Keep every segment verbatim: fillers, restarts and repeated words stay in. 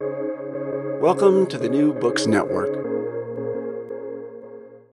Welcome to the New Books Network.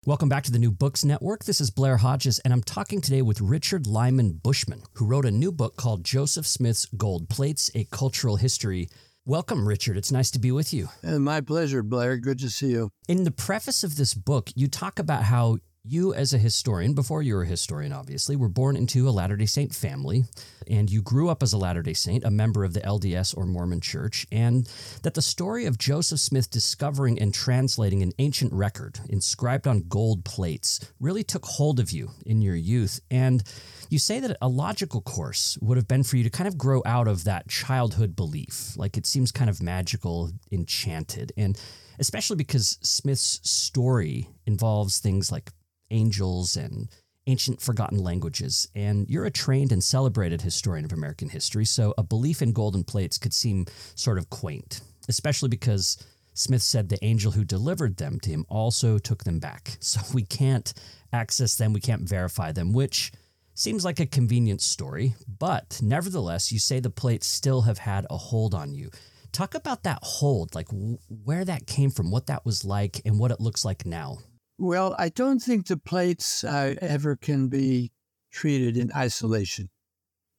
Welcome back to the New Books Network. This is Blair Hodges, and I'm talking today with Richard Lyman Bushman, who wrote a new book called Joseph Smith's Gold Plates: A Cultural History. Welcome, Richard. It's nice to be with you. And my pleasure, Blair. Good to see you. In the preface of this book, you talk about how you, as a historian, before you were a historian, obviously, were born into a Latter-day Saint family, and you grew up as a Latter-day Saint, a member of the L D S or Mormon Church, and that the story of Joseph Smith discovering and translating an ancient record inscribed on gold plates really took hold of you in your youth. And you say that a logical course would have been for you to kind of grow out of that childhood belief, like it seems kind of magical, enchanted, and especially because Smith's story involves things like angels and ancient forgotten languages, and you're a trained and celebrated historian of American history, so a belief in golden plates could seem sort of quaint, especially because Smith said the angel who delivered them to him also took them back. So we can't access them, we can't verify them, which seems like a convenient story, but nevertheless, you say the plates still have had a hold on you. Talk about that hold, like where that came from, what that was like, and what it looks like now. Well, I don't think the plates uh, ever can be treated in isolation.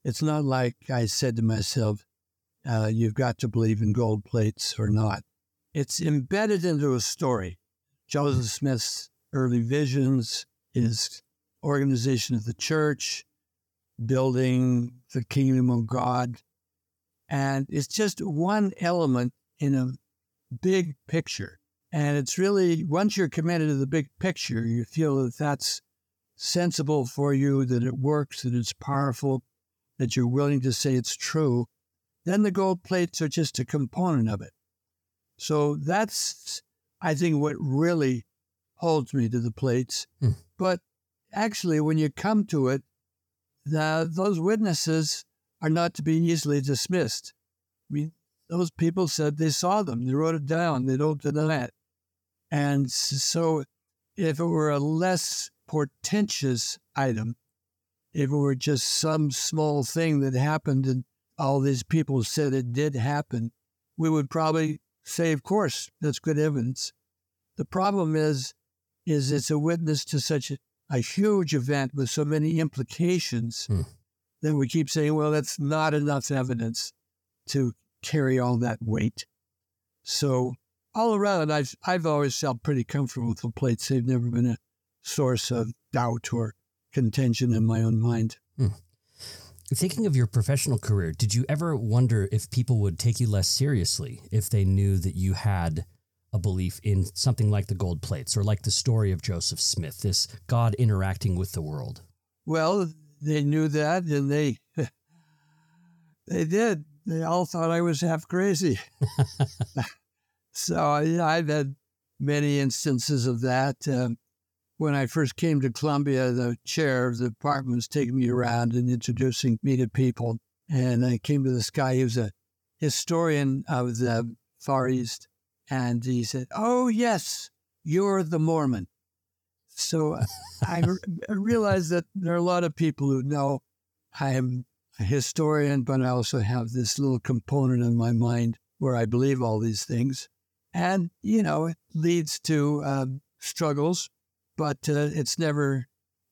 It's not like I said to myself, uh, you've got to believe in gold plates or not. It's embedded into a story. Joseph Smith's early visions, his organization of the church, building the kingdom of God. And it's just one element in a big picture. And it's really, once you're committed to the big picture, you feel that that's sensible for you, that it works, that it's powerful, that you're willing to say it's true, then the gold plates are just a component of it. So that's, I think, what really holds me to the plates. Mm. But actually, when you come to it, the, those witnesses are not to be easily dismissed. I mean, those people said they saw them. They wrote it down. They don't deny it. And so if it were a less portentous item, if it were just some small thing that happened and all these people said it did happen, we would probably say, of course, that's good evidence. The problem is, is it's a witness to such a, a huge event with so many implications mm. that we keep saying, well, that's not enough evidence to carry all that weight. So all around, I've I've always felt pretty comfortable with the plates. They've never been a source of doubt or contention in my own mind. Hmm. Thinking of your professional career, did you ever wonder if people would take you less seriously if they knew that you had a belief in something like the gold plates or like the story of Joseph Smith, this God interacting with the world? Well, they knew that, and they they did. They all thought I was half crazy. So yeah, I've had many instances of that. Um, when I first came to Columbia, the chair of the department was taking me around and introducing me to people. And I came to this guy, he was a historian of the Far East. And he said, oh, yes, you're the Mormon. So I, I realize that there are a lot of people who know I'm a historian, but I also have this little component in my mind where I believe all these things. And, you know, it leads to uh, struggles, but uh, it's never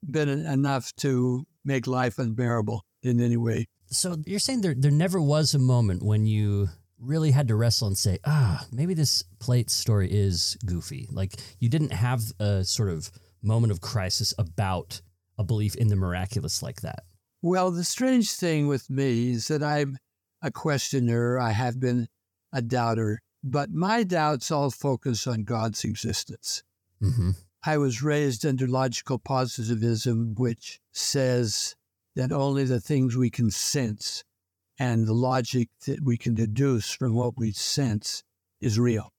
been enough to make life unbearable in any way. So you're saying there there never was a moment when you really had to wrestle and say, ah, maybe this plate story is goofy. Like you didn't have a sort of moment of crisis about a belief in the miraculous like that. Well, the strange thing with me is that I'm a questioner. I have been a doubter, but my doubts all focus on God's existence. Mm-hmm. I was raised under logical positivism, which says that only the things we can sense and the logic that we can deduce from what we sense is real.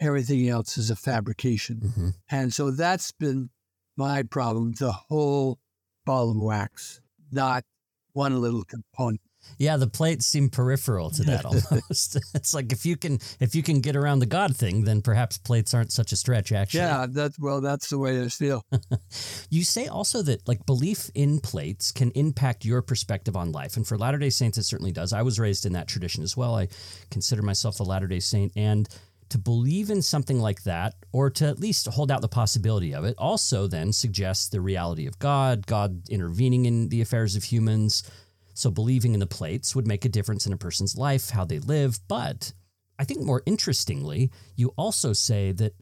Everything else is a fabrication. Mm-hmm. And so that's been my problem, the whole ball of wax, not one little component. Yeah, the plates seem peripheral to that almost. It's like if you can if you can get around the God thing, then perhaps plates aren't such a stretch, actually. Yeah, that's, well, that's the way I feel. You say also that like belief in plates can impact your perspective on life. And for Latter-day Saints, it certainly does. I was raised in that tradition as well. I consider myself a Latter-day Saint. And to believe in something like that, or to at least hold out the possibility of it, also then suggests the reality of God, God intervening in the affairs of humans. So believing in the plates would make a difference in a person's life, how they live. But I think more interestingly, you also say that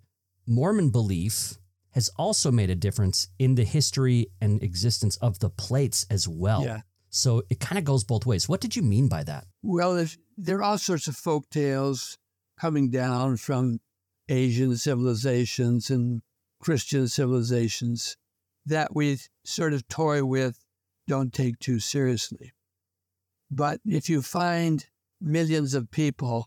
Mormon belief has also made a difference in the history and existence of the plates as well. Yeah. So it kind of goes both ways. What did you mean by that? Well, if, there are all sorts of folk tales coming down from Asian civilizations and Christian civilizations that we sort of toy with, don't take too seriously. But if you find millions of people,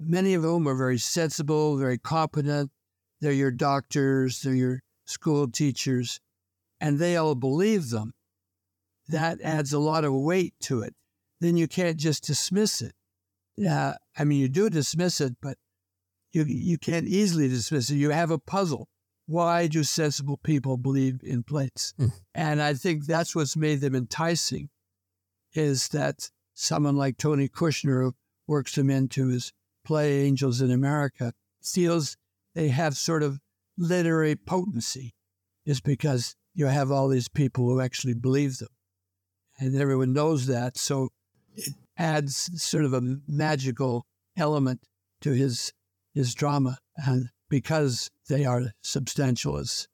many of whom are very sensible, very competent, they're your doctors, they're your school teachers, and they all believe them, that adds a lot of weight to it. Then you can't just dismiss it. Uh, I mean, you do dismiss it, but you, you can't easily dismiss it. You have a puzzle. Why do sensible people believe in plates? Mm. And I think that's what's made them enticing, is that someone like Tony Kushner, who works them into his play Angels in America, feels they have sort of literary potency, is because you have all these people who actually believe them. And everyone knows that, so it adds sort of a magical element to his his drama, and because they are substantialists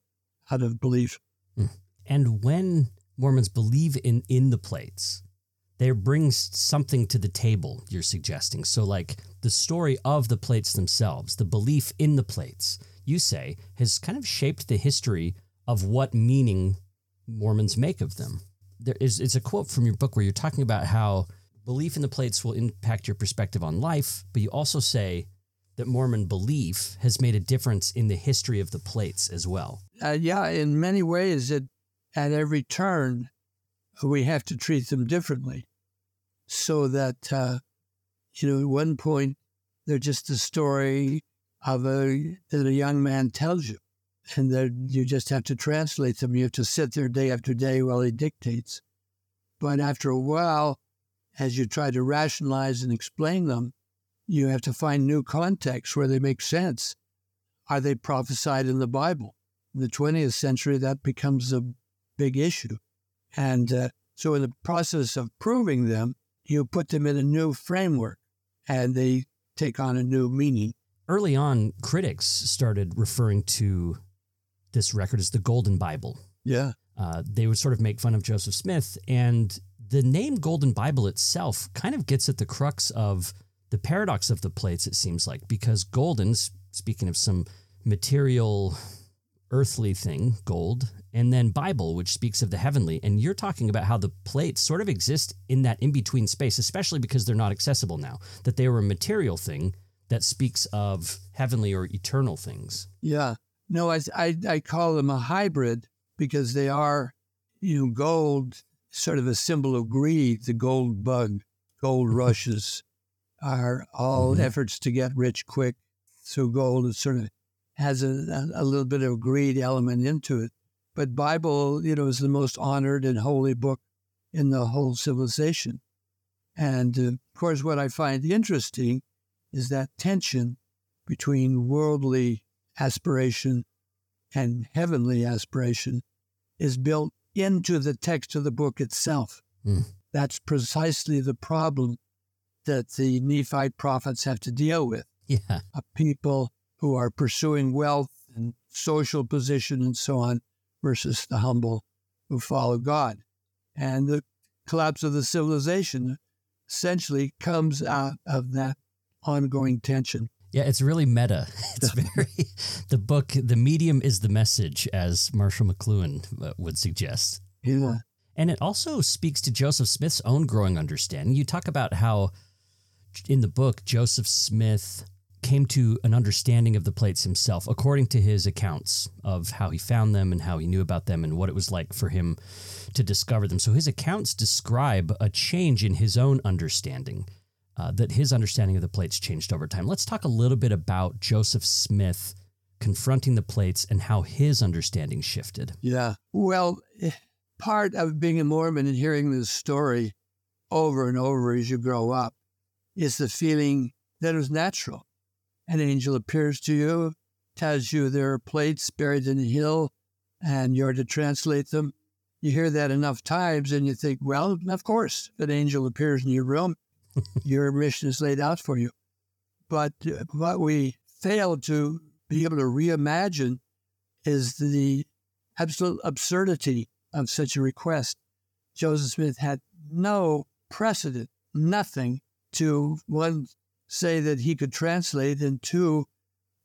out of belief. And when Mormons believe in, in the plates, they bring something to the table, you're suggesting. So like the story of the plates themselves, the belief in the plates, you say, has kind of shaped the history of what meaning Mormons make of them. There is, it's a quote from your book where you're talking about how belief in the plates will impact your perspective on life, but you also say that Mormon belief has made a difference in the history of the plates as well. Uh, yeah, in many ways, it, at every turn, we have to treat them differently. So that, uh, you know, at one point, they're just a story of a, that a young man tells you. And you just have to translate them. You have to sit there day after day while he dictates. But after a while, as you try to rationalize and explain them, you have to find new contexts where they make sense. Are they prophesied in the Bible? In the twentieth century, that becomes a big issue. And uh, so in the process of proving them, you put them in a new framework, and they take on a new meaning. Early on, critics started referring to this record as the Golden Bible. Yeah. Uh, they would sort of make fun of Joseph Smith, and the name Golden Bible itself kind of gets at the crux of the paradox of the plates, it seems like, because golden, speaking of some material, earthly thing, gold, and then Bible, which speaks of the heavenly. And you're talking about how the plates sort of exist in that in-between space, especially because they're not accessible now, that they were a material thing that speaks of heavenly or eternal things. Yeah. No, I I, I call them a hybrid because they are, you know, gold, sort of a symbol of greed, the gold bug, gold rushes. Are all mm-hmm. efforts to get rich quick. So gold is sort of has a, a little bit of a greed element into it. But Bible, you know, is the most honored and holy book in the whole civilization. And, uh, of course, what I find interesting is that tension between worldly aspiration and heavenly aspiration is built into the text of the book itself. Mm. That's precisely the problem that the Nephite prophets have to deal with. Yeah. A people who are pursuing wealth and social position and so on versus the humble who follow God. And the collapse of the civilization essentially comes out of that ongoing tension. Yeah, it's really meta. It's very, the book, the medium is the message, as Marshall McLuhan would suggest. Yeah. And it also speaks to Joseph Smith's own growing understanding. You talk about how in the book, Joseph Smith came to an understanding of the plates himself, according to his accounts of how he found them and how he knew about them and what it was like for him to discover them. So his accounts describe a change in his own understanding, uh, that his understanding of the plates changed over time. Let's talk a little bit about Joseph Smith confronting the plates and how his understanding shifted. Yeah, well, part of being a Mormon and hearing this story over and over as you grow up is the feeling that it was natural. An angel appears to you, tells you there are plates buried in a hill, and you're to translate them. You hear that enough times, and you think, well, of course, an angel appears in your room. Your mission is laid out for you. But what we fail to be able to reimagine is the absolute absurdity of such a request. Joseph Smith had no precedent, nothing, to one, say that he could translate, and two,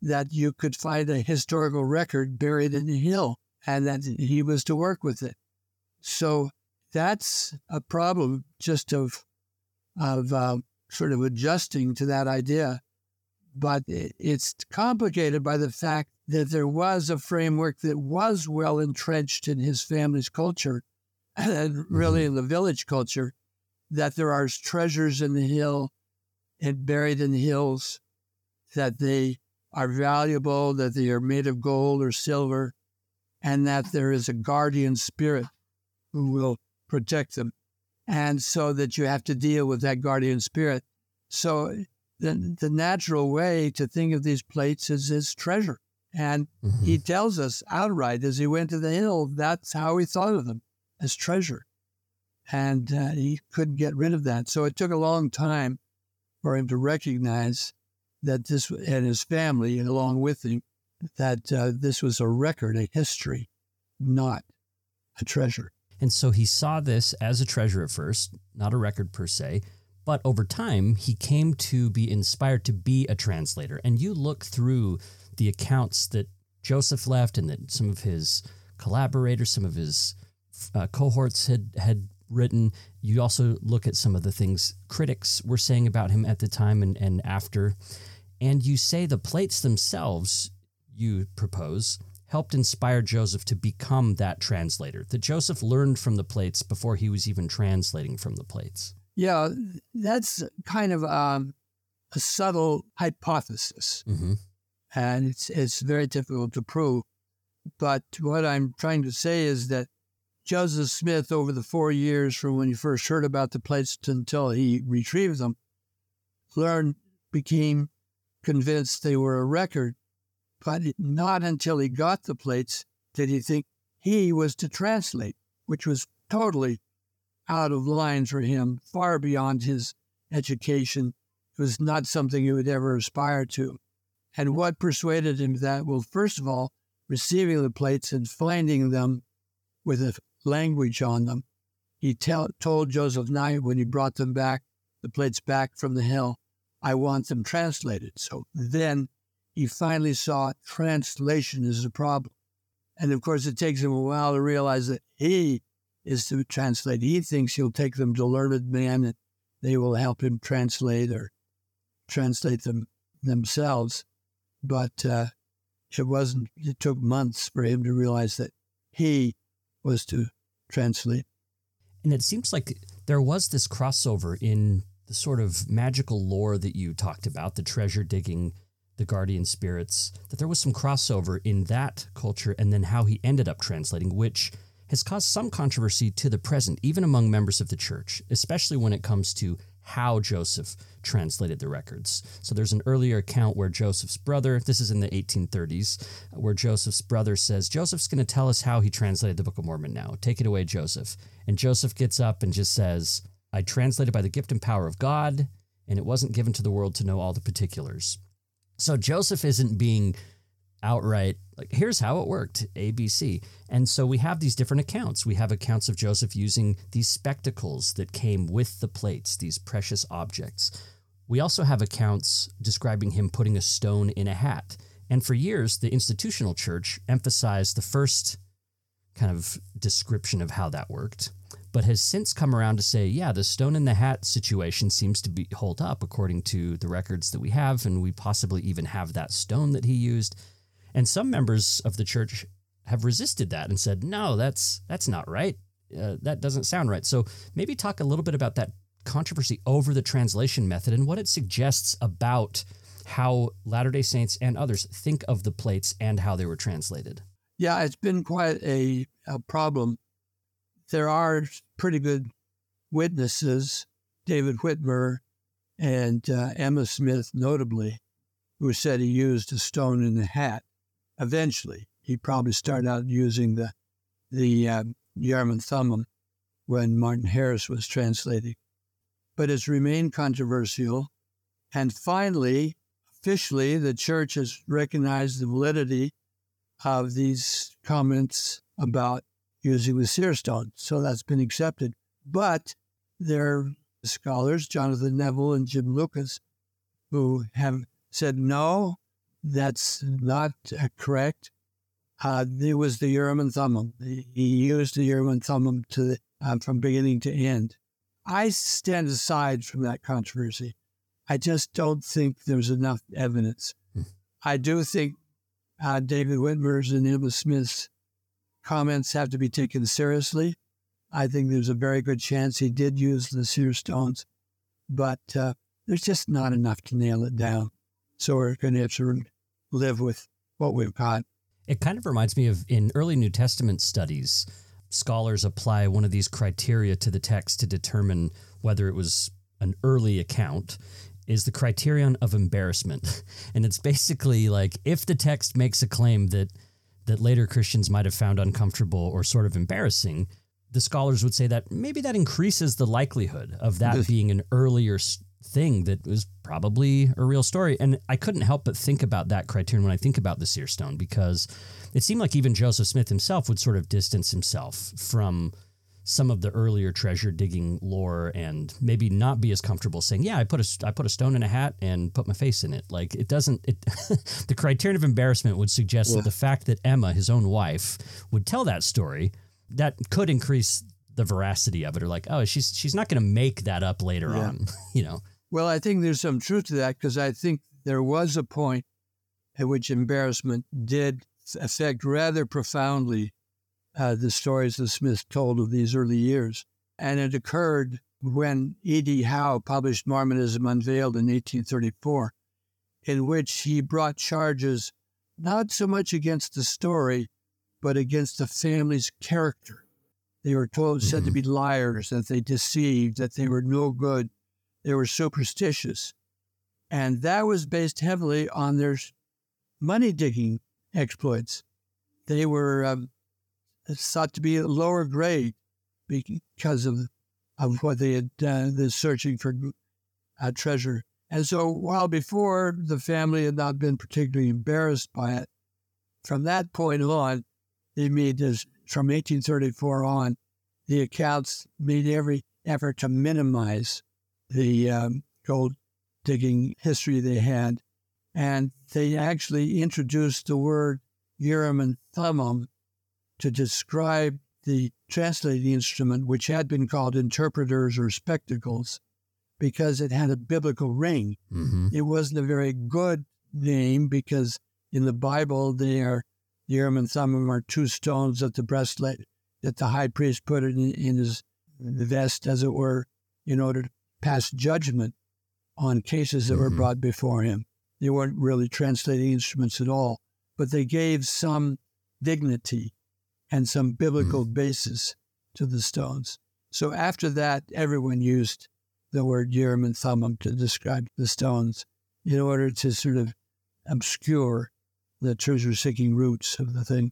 that you could find a historical record buried in a hill, and that he was to work with it. So that's a problem just of of uh, sort of adjusting to that idea. But it's complicated by the fact that there was a framework that was well entrenched in his family's culture, and really in the village culture, that there are treasures in the hill and buried in the hills, that they are valuable, that they are made of gold or silver, and that there is a guardian spirit who will protect them. And so that you have to deal with that guardian spirit. So the, the natural way to think of these plates is as treasure. And mm-hmm. he tells us outright as he went to the hill, that's how he thought of them, as treasure. And uh, he couldn't get rid of that. So it took a long time for him to recognize that this, and his family along with him, that uh, this was a record, a history, not a treasure. And so he saw this as a treasure at first, not a record per se, but over time he came to be inspired to be a translator. And you look through the accounts that Joseph left and that some of his collaborators, some of his uh, cohorts had had. written. You also look at some of the things critics were saying about him at the time and, and after. And you say the plates themselves, you propose, helped inspire Joseph to become that translator, that Joseph learned from the plates before he was even translating from the plates. Yeah, that's kind of um, a subtle hypothesis. Mm-hmm. And it's it's very difficult to prove. But what I'm trying to say is that Joseph Smith, over the four years from when he first heard about the plates until he retrieved them, learned, became convinced they were a record, but not until he got the plates did he think he was to translate, which was totally out of line for him, far beyond his education. It was not something he would ever aspire to. And what persuaded him that? Well, first of all, receiving the plates and finding them with a language on them. He tell, told Joseph Knight when he brought them back, the plates back from the hill, I want them translated. So then he finally saw translation is a problem. And of course, it takes him a while to realize that he is to translate. He thinks he'll take them to learned men and they will help him translate or translate them themselves. But uh, it wasn't, it took months for him to realize that he was to translate. And it seems like there was this crossover in the sort of magical lore that you talked about, the treasure digging the guardian spirits, that there was some crossover in that culture and then how he ended up translating, which has caused some controversy to the present, even among members of the church, especially when it comes to how Joseph translated the records. So there's an earlier account where Joseph's brother, this is in the eighteen thirties, where Joseph's brother says, Joseph's going to tell us how he translated the Book of Mormon now. Take it away, Joseph. And Joseph gets up and just says, I translated by the gift and power of God, and it wasn't given to the world to know all the particulars. So Joseph isn't being outright, like, here's how it worked, A B C. And so we have these different accounts. We have accounts of Joseph using these spectacles that came with the plates, these precious objects. We also have accounts describing him putting a stone in a hat. And for years, the institutional church emphasized the first kind of description of how that worked, but has since come around to say, yeah, the stone in the hat situation seems to be hold up according to the records that we have, and we possibly even have that stone that he used. And some members of the church have resisted that and said, no, that's that's not right. Uh, that doesn't sound right. So maybe talk a little bit about that controversy over the translation method and what it suggests about how Latter-day Saints and others think of the plates and how they were translated. Yeah, it's been quite a, a problem. There are pretty good witnesses, David Whitmer and uh, Emma Smith notably, who said he used a stone in a hat. Eventually, he probably started out using the the uh, Urim and Thummim when Martin Harris was translating. But it's remained controversial. And finally, officially, the church has recognized the validity of these comments about using the seer stone. So that's been accepted. But there are scholars, Jonathan Neville and Jim Lucas, who have said, no, that's not uh, correct. Uh, it was the Urim and Thummim. He used the Urim and Thummim to the, um, from beginning to end. I stand aside from that controversy. I just don't think there's enough evidence. Hmm. I do think uh, David Whitmer's and Emma Smith's comments have to be taken seriously. I think there's a very good chance he did use the seer stones, but uh, there's just not enough to nail it down. So we're going to have to live with what we've got. It kind of reminds me of in early New Testament studies, scholars apply one of these criteria to the text to determine whether it was an early account, is the criterion of embarrassment. And it's basically like if the text makes a claim that that later Christians might have found uncomfortable or sort of embarrassing, the scholars would say that maybe that increases the likelihood of that being an earlier st- thing that was probably a real story. And I couldn't help but think about that criterion when I think about the seer stone, because it seemed like even Joseph Smith himself would sort of distance himself from some of the earlier treasure digging lore and maybe not be as comfortable saying, yeah, I put a, I put a stone in a hat and put my face in it. Like it doesn't, it, the criterion of embarrassment would suggest yeah. that the fact that Emma, his own wife, would tell that story, that could increase the veracity of it, or like, oh, she's she's not going to make that up later yeah. on, you know. Well, I think there's some truth to that, because I think there was a point at which embarrassment did affect rather profoundly uh, the stories the Smiths told of these early years. And it occurred when E D. Howe published Mormonism Unveiled in eighteen thirty-four, in which he brought charges not so much against the story, but against the family's character. They were told, said to be liars, that they deceived, that they were no good, they were superstitious. And that was based heavily on their money-digging exploits. They were um, thought to be a lower grade because of of what they had done, the searching for uh, treasure. And so while before the family had not been particularly embarrassed by it, from that point on, they made this. From eighteen thirty-four on, the accounts made every effort to minimize the um, gold digging history they had. And they actually introduced the word Urim and Thummim to describe the translating instrument, which had been called interpreters or spectacles, because it had a biblical ring. Mm-hmm. It wasn't a very good name, because in the Bible they are the Urim and Thummim are two stones that the breastplate, that the high priest put in, in his vest, as it were, in order to pass judgment on cases that mm-hmm. were brought before him. They weren't really translating instruments at all, but they gave some dignity and some biblical mm. basis to the stones. So after that, everyone used the word Urim and Thummim to describe the stones in order to sort of obscure the treasure-seeking roots of the thing.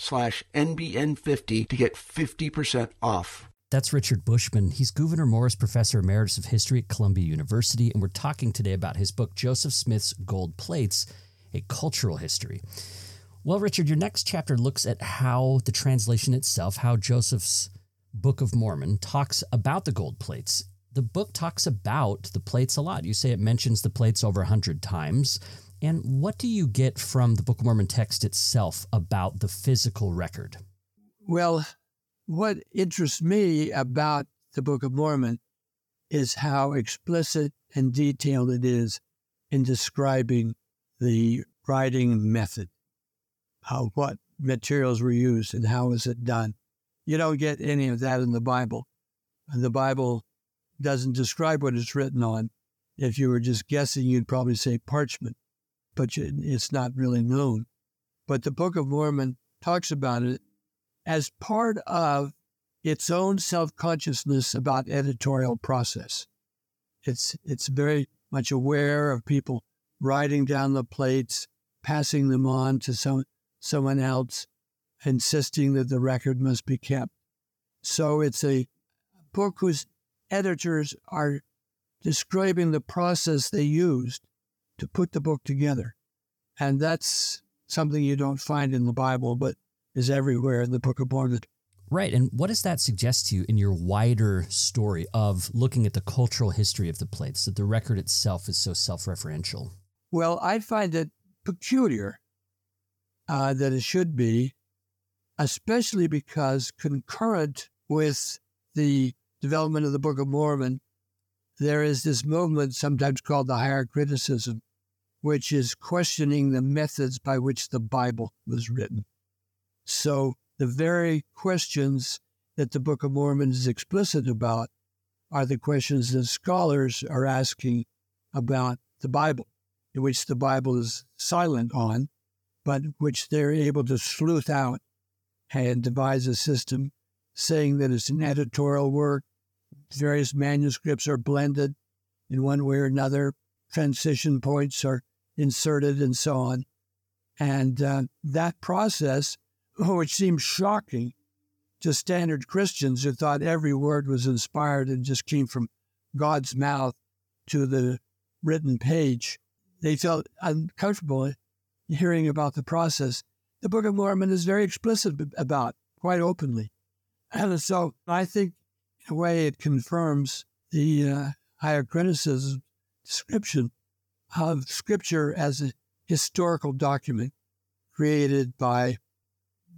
slash N B N fifty to get fifty percent off. That's Richard Bushman. He's Gouverneur Morris Professor Emeritus of History at Columbia University, and we're talking today about his book, Joseph Smith's Gold Plates, A Cultural History. Well, Richard, your next chapter looks at how the translation itself, how Joseph's Book of Mormon talks about the gold plates. The book talks about the plates a lot. You say it mentions the plates over one hundred times. And what do you get from the Book of Mormon text itself about the physical record? Well, what interests me about the Book of Mormon is how explicit and detailed it is in describing the writing method, how what materials were used and how is it done. You don't get any of that in the Bible. The Bible doesn't describe what it's written on. If you were just guessing, you'd probably say parchment, but it's not really known. But the Book of Mormon talks about it as part of its own self-consciousness about editorial process. It's it's very much aware of people writing down the plates, passing them on to some someone else, insisting that the record must be kept. So it's a book whose editors are describing the process they used to put the book together. And that's something you don't find in the Bible, but is everywhere in the Book of Mormon. Right. And what does that suggest to you in your wider story of looking at the cultural history of the plates, that the record itself is so self-referential? Well, I find it peculiar uh, that it should be, especially because concurrent with the development of the Book of Mormon, there is this movement sometimes called the higher criticism, which is questioning the methods by which the Bible was written. So the very questions that the Book of Mormon is explicit about are the questions that scholars are asking about the Bible, in which the Bible is silent on, but which they're able to sleuth out and devise a system saying that it's an editorial work, various manuscripts are blended in one way or another, transition points are inserted, and so on. And uh, that process, which seems shocking to standard Christians who thought every word was inspired and just came from God's mouth to the written page, they felt uncomfortable hearing about the process. The Book of Mormon is very explicit about, quite openly. And so I think, in a way, it confirms the uh, higher criticism description of Scripture as a historical document created by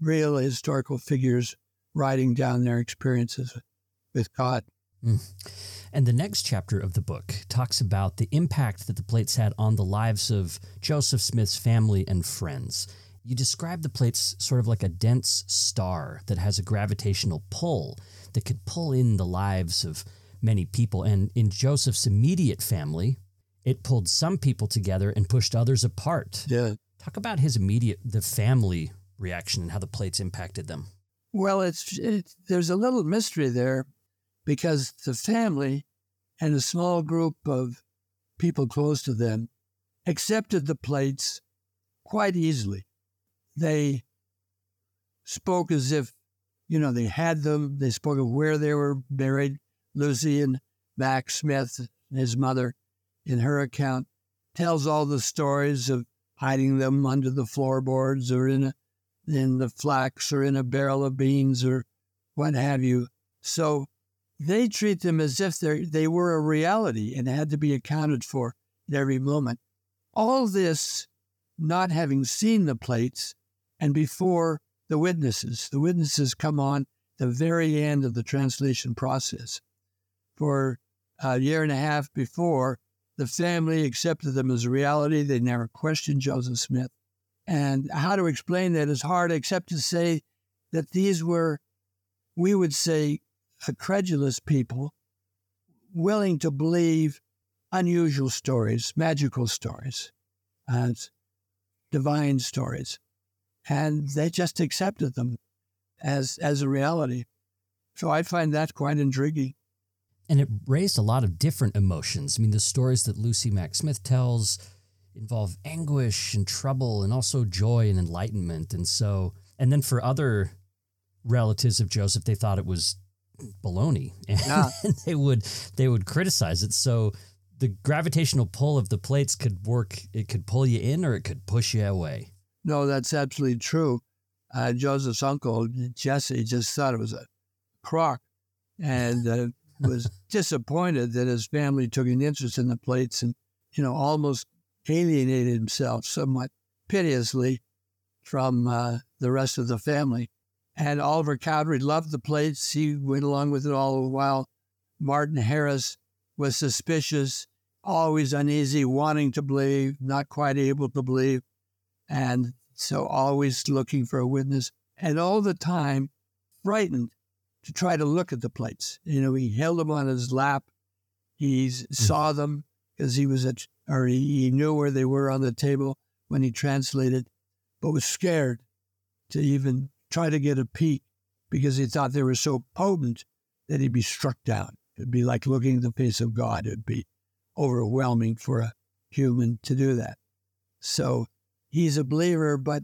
real historical figures writing down their experiences with God. Mm. And the next chapter of the book talks about the impact that the plates had on the lives of Joseph Smith's family and friends. You describe the plates sort of like a dense star that has a gravitational pull that could pull in the lives of many people. And in Joseph's immediate family, it pulled some people together and pushed others apart. Yeah. Talk about his immediate, the family reaction and how the plates impacted them. Well, it's it, there's a little mystery there because the family and a small group of people close to them accepted the plates quite easily. they spoke as if, you know, they had them. They spoke of where they were buried. Lucy and Mack Smith, his mother, in her account, tells all the stories of hiding them under the floorboards or in a, in the flax or in a barrel of beans or what have you. So they treat them as if they they were a reality and had to be accounted for at every moment. All this not having seen the plates and before the witnesses. The witnesses come on the very end of the translation process. For a year and a half before, the family accepted them as a reality. They never questioned Joseph Smith. And how to explain that is hard, except to say that these were, we would say, a credulous people willing to believe unusual stories, magical stories, and divine stories. And they just accepted them as as a reality. So I find that quite intriguing. And it raised a lot of different emotions. I mean, the stories that Lucy Mack Smith tells involve anguish and trouble and also joy and enlightenment. And so, and then for other relatives of Joseph, they thought it was baloney and, yeah. and they would, they would criticize it. So the gravitational pull of the plates could work. It could pull you in or it could push you away. No, that's absolutely true. Uh, Joseph's uncle, Jesse, just thought it was a crock and uh, was disappointed that his family took an interest in the plates and, you know, almost alienated himself somewhat piteously from uh, the rest of the family. And Oliver Cowdery loved the plates. He went along with it all the while. Martin Harris was suspicious, always uneasy, wanting to believe, not quite able to believe, and so always looking for a witness, and all the time frightened to try to look at the plates. You know, he held them on his lap. He mm-hmm. saw them because he was at or he knew where they were on the table when he translated, but was scared to even try to get a peek because he thought they were so potent that he'd be struck down. It'd be like looking at the face of God. It'd be overwhelming for a human to do that. So he's a believer, but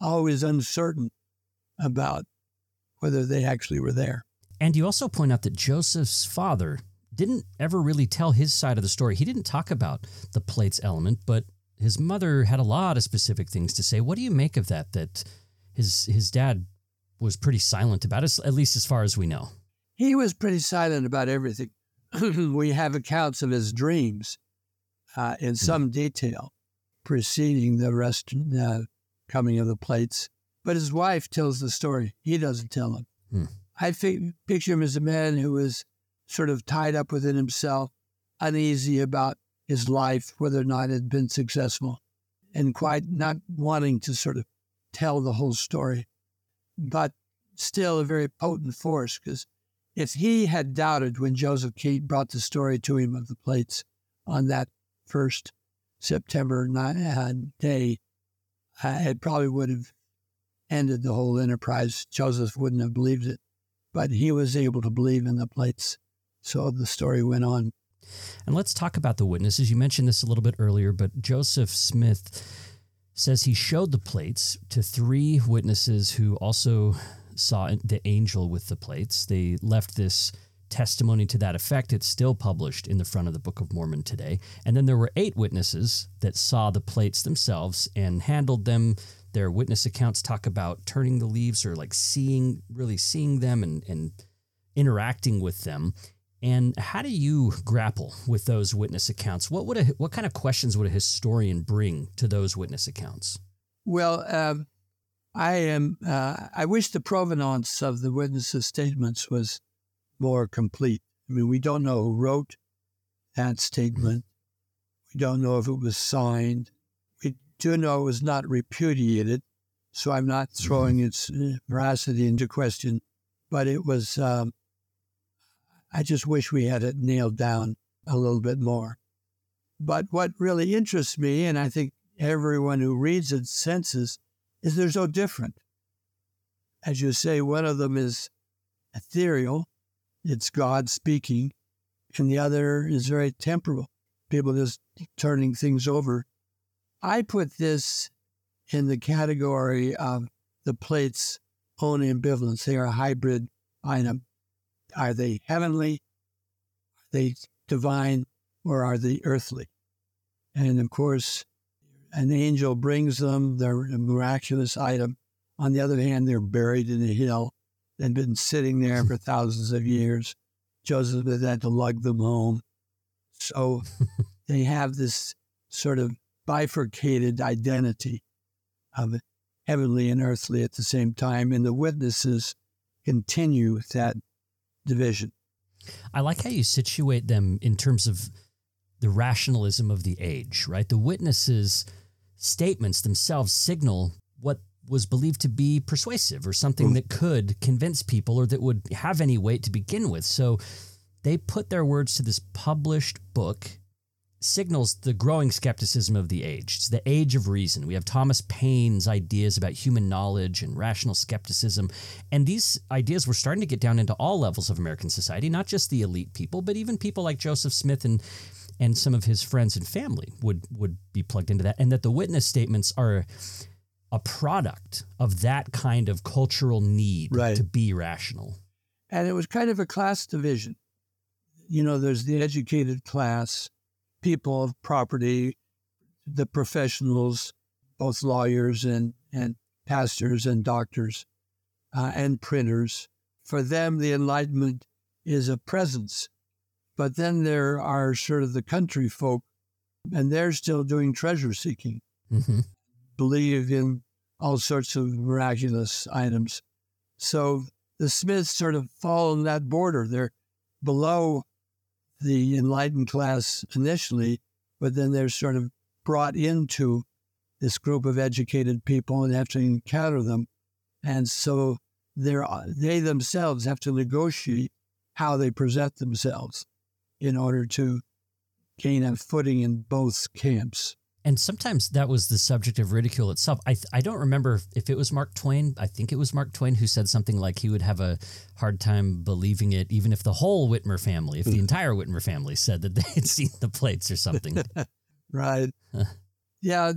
always uncertain about whether they actually were there. And you also point out that Joseph's father didn't ever really tell his side of the story. He didn't talk about the plates element, but his mother had a lot of specific things to say. What do you make of that, that his his dad was pretty silent about it, at least as far as we know? He was pretty silent about everything. We have accounts of his dreams uh, in some detail preceding the rest uh, coming of the plates. But his wife tells the story. He doesn't tell him. Hmm. I fi- picture him as a man who was sort of tied up within himself, uneasy about his life, whether or not it had been successful, and quite not wanting to sort of tell the whole story, but still a very potent force, because if he had doubted when Joseph Knight brought the story to him of the plates on that first September day, it probably would have ended the whole enterprise. Joseph wouldn't have believed it, but he was able to believe in the plates. So the story went on. And let's talk about the witnesses. You mentioned this a little bit earlier, but Joseph Smith says he showed the plates to three witnesses who also saw the angel with the plates. They left this testimony to that effect. It's still published in the front of the Book of Mormon today. And then there were eight witnesses that saw the plates themselves and handled them. Their witness accounts talk about turning the leaves or like seeing, really seeing them and, and interacting with them. And how do you grapple with those witness accounts? What would a, what kind of questions would a historian bring to those witness accounts? Well, um, I am. Uh, I wish the provenance of the witnesses' statements was more complete. I mean, we don't know who wrote that statement. We don't know if it was signed. We do know it was not repudiated, so I'm not throwing its veracity into question. But it was. Um, I just wish we had it nailed down a little bit more. But what really interests me, and I think everyone who reads it senses, is they're so different. As you say, one of them is ethereal, it's God speaking, and the other is very temporal, people just turning things over. I put this in the category of the plate's own ambivalence. They are a hybrid item. Are they heavenly, are they divine, or are they earthly? And of course, an angel brings them, they're a miraculous item. On the other hand, they're buried in a hill and been sitting there for thousands of years. Joseph Smith had to lug them home. So they have this sort of bifurcated identity of heavenly and earthly at the same time, and the witnesses continue that division. I like how you situate them in terms of the rationalism of the age, right? The witnesses' statements themselves signal what was believed to be persuasive or something that could convince people or that would have any weight to begin with. So they put their words to this published book, signals the growing skepticism of the age. It's the age of reason. We have Thomas Paine's ideas about human knowledge and rational skepticism. And these ideas were starting to get down into all levels of American society, not just the elite people, but even people like Joseph Smith and and some of his friends and family would, would be plugged into that. And that the witness statements are a product of that kind of cultural need right. to be rational. And it was kind of a class division. You know, there's the educated class, people of property, the professionals, both lawyers and, and pastors and doctors uh, and printers. For them, the Enlightenment is a presence. But then there are sort of the country folk, and they're still doing treasure seeking. Mm-hmm. Believe in all sorts of miraculous items. So the Smiths sort of fall on that border. They're below the enlightened class initially, but then they're sort of brought into this group of educated people and have to encounter them. And so they're, they themselves have to negotiate how they present themselves in order to gain a footing in both camps. And sometimes that was the subject of ridicule itself. I th- I don't remember if it was Mark Twain. I think it was Mark Twain who said something like he would have a hard time believing it, even if the whole Whitmer family, if the entire Whitmer family said that they had seen the plates or something. Right. Huh. Yeah.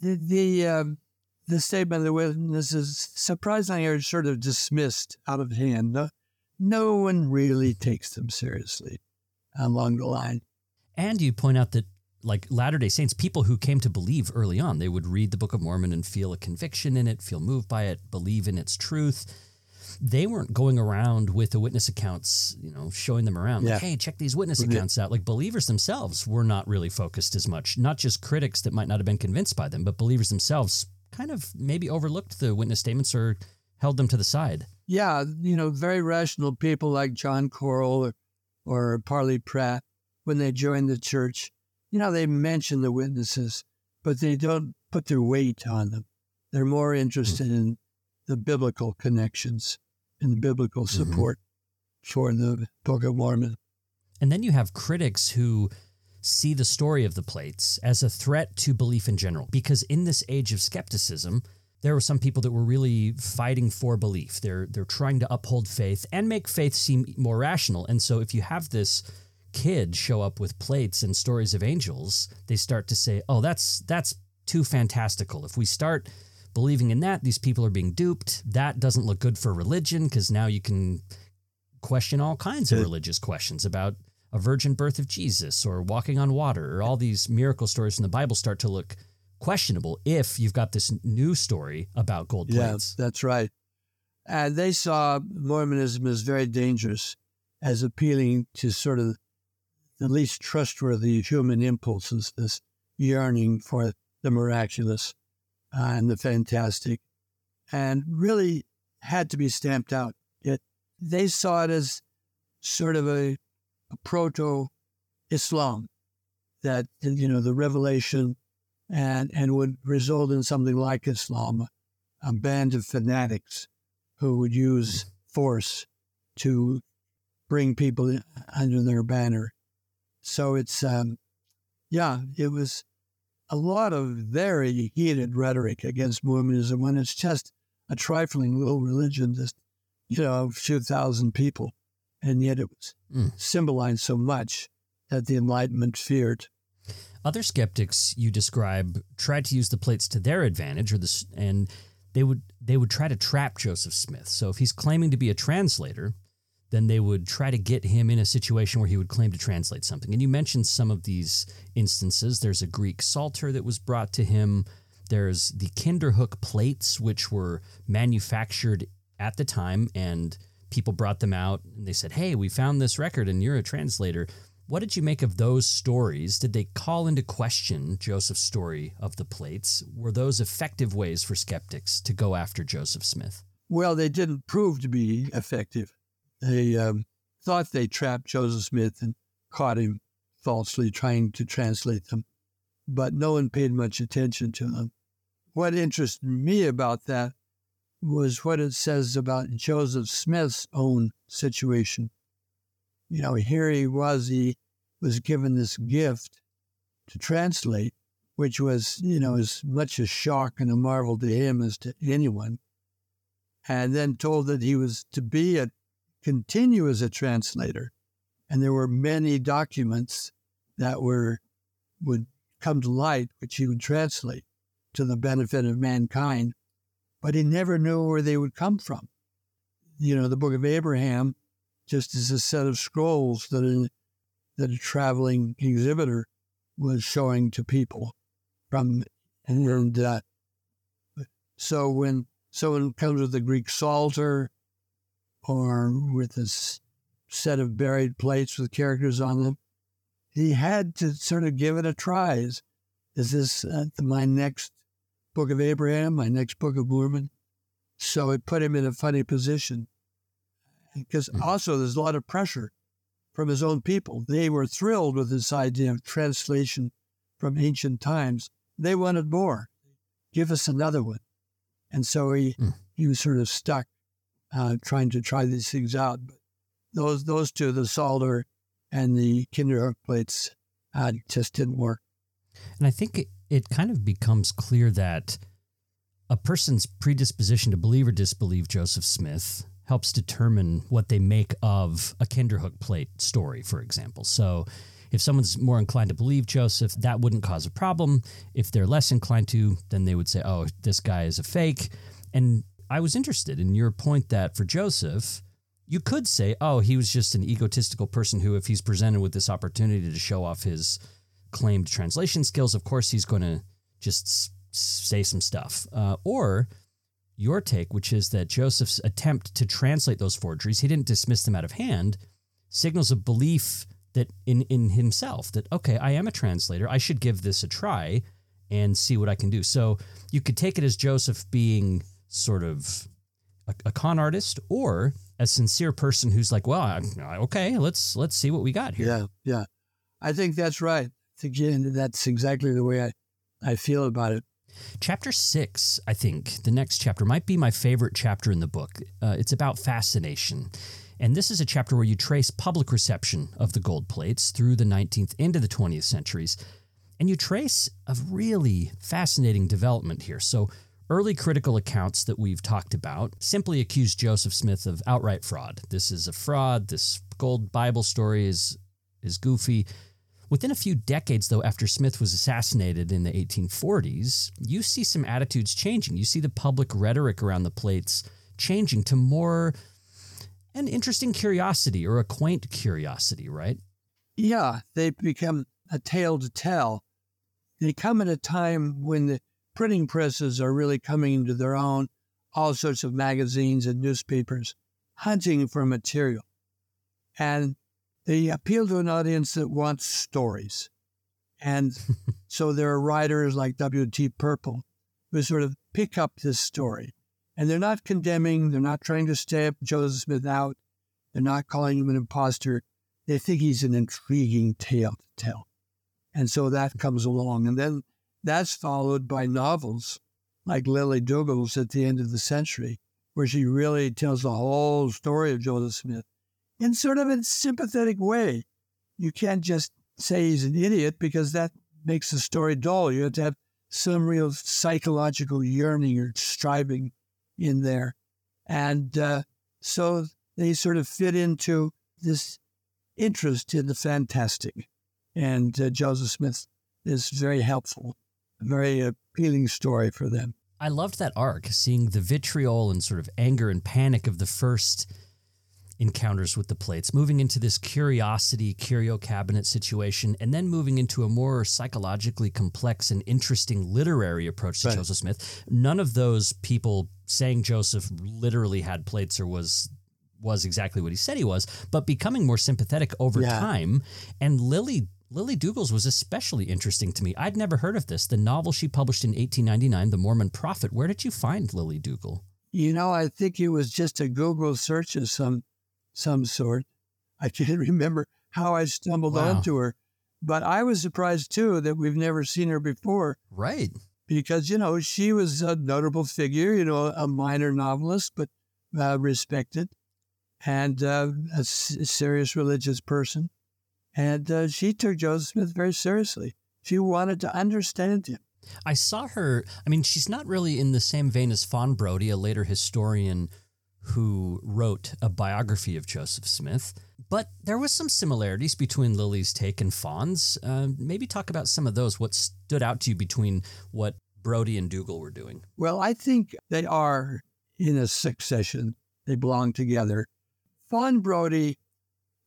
The the, um, the statement of the witnesses surprisingly are sort of dismissed out of hand. No, no one really takes them seriously along the line. And you point out that like Latter-day Saints, people who came to believe early on, they would read the Book of Mormon and feel a conviction in it, feel moved by it, believe in its truth. They weren't going around with the witness accounts, you know, showing them around. Yeah. Like, hey, check these witness accounts out. Like believers themselves were not really focused as much, not just critics that might not have been convinced by them, but believers themselves kind of maybe overlooked the witness statements or held them to the side. Yeah, you know, very rational people like John Corll or, or Parley Pratt, when they joined the church, you know, they mention the witnesses, but they don't put their weight on them. They're more interested in the biblical connections and biblical support mm-hmm. for the Book of Mormon. And then you have critics who see the story of the plates as a threat to belief in general, because in this age of skepticism, there were some people that were really fighting for belief. They're they're trying to uphold faith and make faith seem more rational. And so if you have this kids show up with plates and stories of angels, they start to say, oh, that's that's too fantastical. If we start believing in that, these people are being duped. That doesn't look good for religion, because now you can question all kinds of religious questions about a virgin birth of Jesus or walking on water, or all these miracle stories from the Bible start to look questionable if you've got this new story about gold yeah, plates. That's right. And uh, they saw Mormonism as very dangerous, as appealing to sort of the least trustworthy human impulses, this yearning for the miraculous uh, and the fantastic, and really had to be stamped out. It, they saw it as sort of a, a proto-Islam, that, you know, the revelation and, and would result in something like Islam, a band of fanatics who would use force to bring people under their banner. So it's, um, yeah, it was a lot of very heated rhetoric against Mormonism when it's just a trifling little religion, just, you know, a few thousand people. And yet it was mm. symbolized so much that the Enlightenment feared. Other skeptics you describe tried to use the plates to their advantage, or the, and they would they would try to trap Joseph Smith. So if he's claiming to be a translator, then they would try to get him in a situation where he would claim to translate something. And you mentioned some of these instances. There's a Greek psalter that was brought to him. There's the Kinderhook plates, which were manufactured at the time, and people brought them out, and they said, hey, we found this record, and you're a translator. What did you make of those stories? Did they call into question Joseph's story of the plates? Were those effective ways for skeptics to go after Joseph Smith? Well, they didn't prove to be effective. They um, thought they trapped Joseph Smith and caught him falsely trying to translate them, but no one paid much attention to them. What interested me about that was what it says about Joseph Smith's own situation. You know, here he was, he was given this gift to translate, which was, you know, as much a shock and a marvel to him as to anyone, and then told that he was to be a continue as a translator. And there were many documents that were would come to light, which he would translate to the benefit of mankind, but he never knew where they would come from. You know, the Book of Abraham just is a set of scrolls that a, that a traveling exhibitor was showing to people. From and uh, so when someone comes with the Greek psalter, or with a set of buried plates with characters on them, he had to sort of give it a try. Is, is this uh, my next Book of Abraham, my next Book of Mormon? So it put him in a funny position. Because mm-hmm. also there's a lot of pressure from his own people. They were thrilled with this idea of translation from ancient times. They wanted more. Give us another one. And so he, mm. he was sort of stuck. Uh, trying to try these things out. But those those two, the solder and the Kinderhook plates, uh, just didn't work. And I think it, it kind of becomes clear that a person's predisposition to believe or disbelieve Joseph Smith helps determine what they make of a Kinderhook plate story, for example. So if someone's more inclined to believe Joseph, that wouldn't cause a problem. If they're less inclined to, then they would say, oh, this guy is a fake. And I was interested in your point that for Joseph, you could say, oh, he was just an egotistical person who, if he's presented with this opportunity to show off his claimed translation skills, of course, he's going to just say some stuff. Uh, or your take, which is that Joseph's attempt to translate those forgeries, he didn't dismiss them out of hand, signals a belief that in, in himself that, okay, I am a translator. I should give this a try and see what I can do. So you could take it as Joseph being sort of a, a con artist, or a sincere person who's like, well, I'm, okay, let's let's see what we got here. Yeah, yeah. I think that's right. Again, that's exactly the way I, I feel about it. Chapter six, I think, the next chapter, might be my favorite chapter in the book. Uh, it's about fascination. And this is a chapter where you trace public reception of the gold plates through the nineteenth into the twentieth centuries. And you trace a really fascinating development here. So early critical accounts that we've talked about simply accuse Joseph Smith of outright fraud. This is a fraud. This gold Bible story is is goofy. Within a few decades, though, after Smith was assassinated in the eighteen forties, you see some attitudes changing. You see the public rhetoric around the plates changing to more an interesting curiosity, or a quaint curiosity, right? Yeah, they become a tale to tell. They come at a time when the printing presses are really coming into their own, all sorts of magazines and newspapers hunting for material. And they appeal to an audience that wants stories. And so there are writers like W T Purple who sort of pick up this story. And they're not condemning, they're not trying to stamp Joseph Smith out, they're not calling him an imposter. They think he's an intriguing tale to tell. And so that comes along. And then that's followed by novels like Lily Dougall's at the end of the century, where she really tells the whole story of Joseph Smith in sort of a sympathetic way. You can't just say he's an idiot, because that makes the story dull. You have to have some real psychological yearning or striving in there. And uh, so they sort of fit into this interest in the fantastic. And uh, Joseph Smith is very helpful, very appealing story for them. I loved that arc, seeing the vitriol and sort of anger and panic of the first encounters with the plates, moving into this curiosity, curio cabinet situation, and then moving into a more psychologically complex and interesting literary approach to right. Joseph Smith. None of those people saying Joseph literally had plates or was was exactly what he said he was, but becoming more sympathetic over yeah. time. And Lily Lily Dougall's was especially interesting to me. I'd never heard of this. The novel she published in eighteen ninety-nine, The Mormon Prophet. Where did you find Lily Dougall? You know, I think it was just a Google search of some some sort. I can't remember how I stumbled wow. onto her. But I was surprised, too, that we've never seen her before. Right. Because, you know, she was a notable figure, you know, a minor novelist, but uh, respected, and uh, a s- serious religious person. And uh, she took Joseph Smith very seriously. She wanted to understand him. I saw her, I mean, she's not really in the same vein as Fawn Brodie, a later historian who wrote a biography of Joseph Smith, but there was some similarities between Lily's take and Fawn's. Uh, maybe talk about some of those, what stood out to you between what Brodie and Dougal were doing. Well, I think they are in a succession. They belong together. Fawn Brodie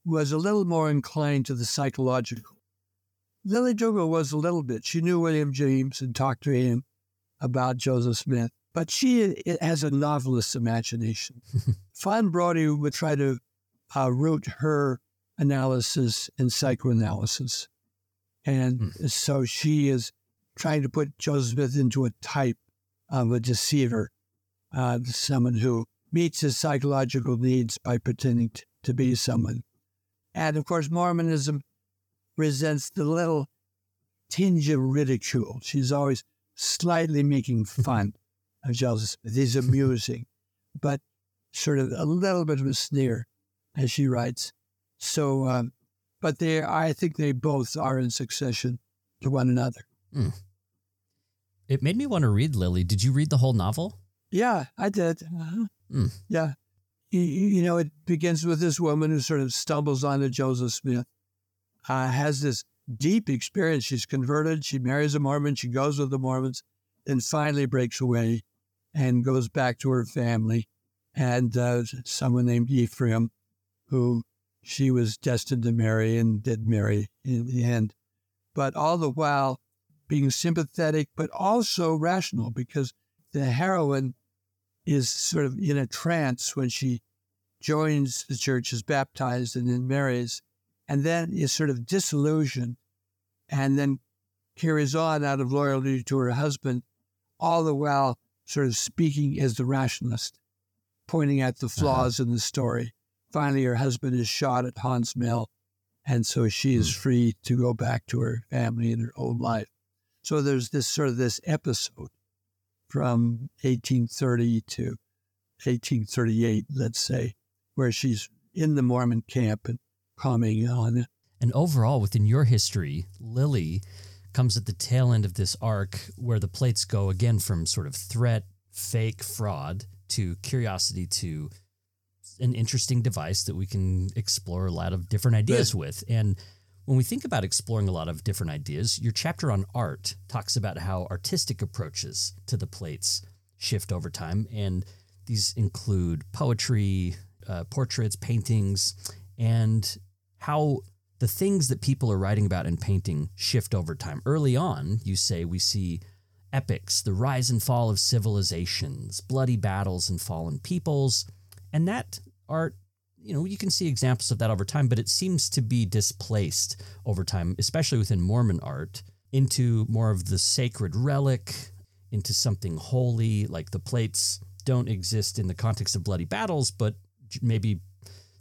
was a little more inclined to the psychological. Lily Dougall was a little bit. She knew William James and talked to him about Joseph Smith, but she has a novelist's imagination. Fawn Brodie would try to uh, root her analysis in psychoanalysis. And hmm. so she is trying to put Joseph Smith into a type of a deceiver, uh, someone who meets his psychological needs by pretending t- to be someone. And, of course, Mormonism resents the little tinge of ridicule. She's always slightly making fun of Joseph Smith. He's amusing, but sort of a little bit of a sneer, as she writes. So, um, but they, I think they both are in succession to one another. Mm. It made me want to read Lily. Did you read the whole novel? Yeah, I did. Uh-huh. Mm. Yeah. You, you know, it begins with this woman who sort of stumbles onto Joseph Smith, uh, has this deep experience. She's converted. She marries a Mormon. She goes with the Mormons and finally breaks away and goes back to her family and uh, someone named Ephraim, who she was destined to marry and did marry in the end. But all the while being sympathetic, but also rational, because the heroine is sort of in a trance when she joins the church, is baptized, and then marries, and then is sort of disillusioned, and then carries on out of loyalty to her husband, all the while sort of speaking as the rationalist, pointing out the flaws uh-huh. in the story. Finally, her husband is shot at Hans Mill, and so she is free to go back to her family and her old life. So there's this sort of this episode from eighteen thirty to eighteen thirty-eight, let's say, where she's in the Mormon camp and coming on. And overall, within your history, Lily comes at the tail end of this arc where the plates go again from sort of threat, fake, fraud, to curiosity, to an interesting device that we can explore a lot of different ideas right. with. And when we think about exploring a lot of different ideas, your chapter on art talks about how artistic approaches to the plates shift over time, and these include poetry, uh, portraits, paintings, and how the things that people are writing about and painting shift over time. Early on, you say we see epics, the rise and fall of civilizations, bloody battles and fallen peoples, and that art, you know, you can see examples of that over time, but it seems to be displaced over time, especially within Mormon art, into more of the sacred relic, into something holy, like the plates don't exist in the context of bloody battles, but maybe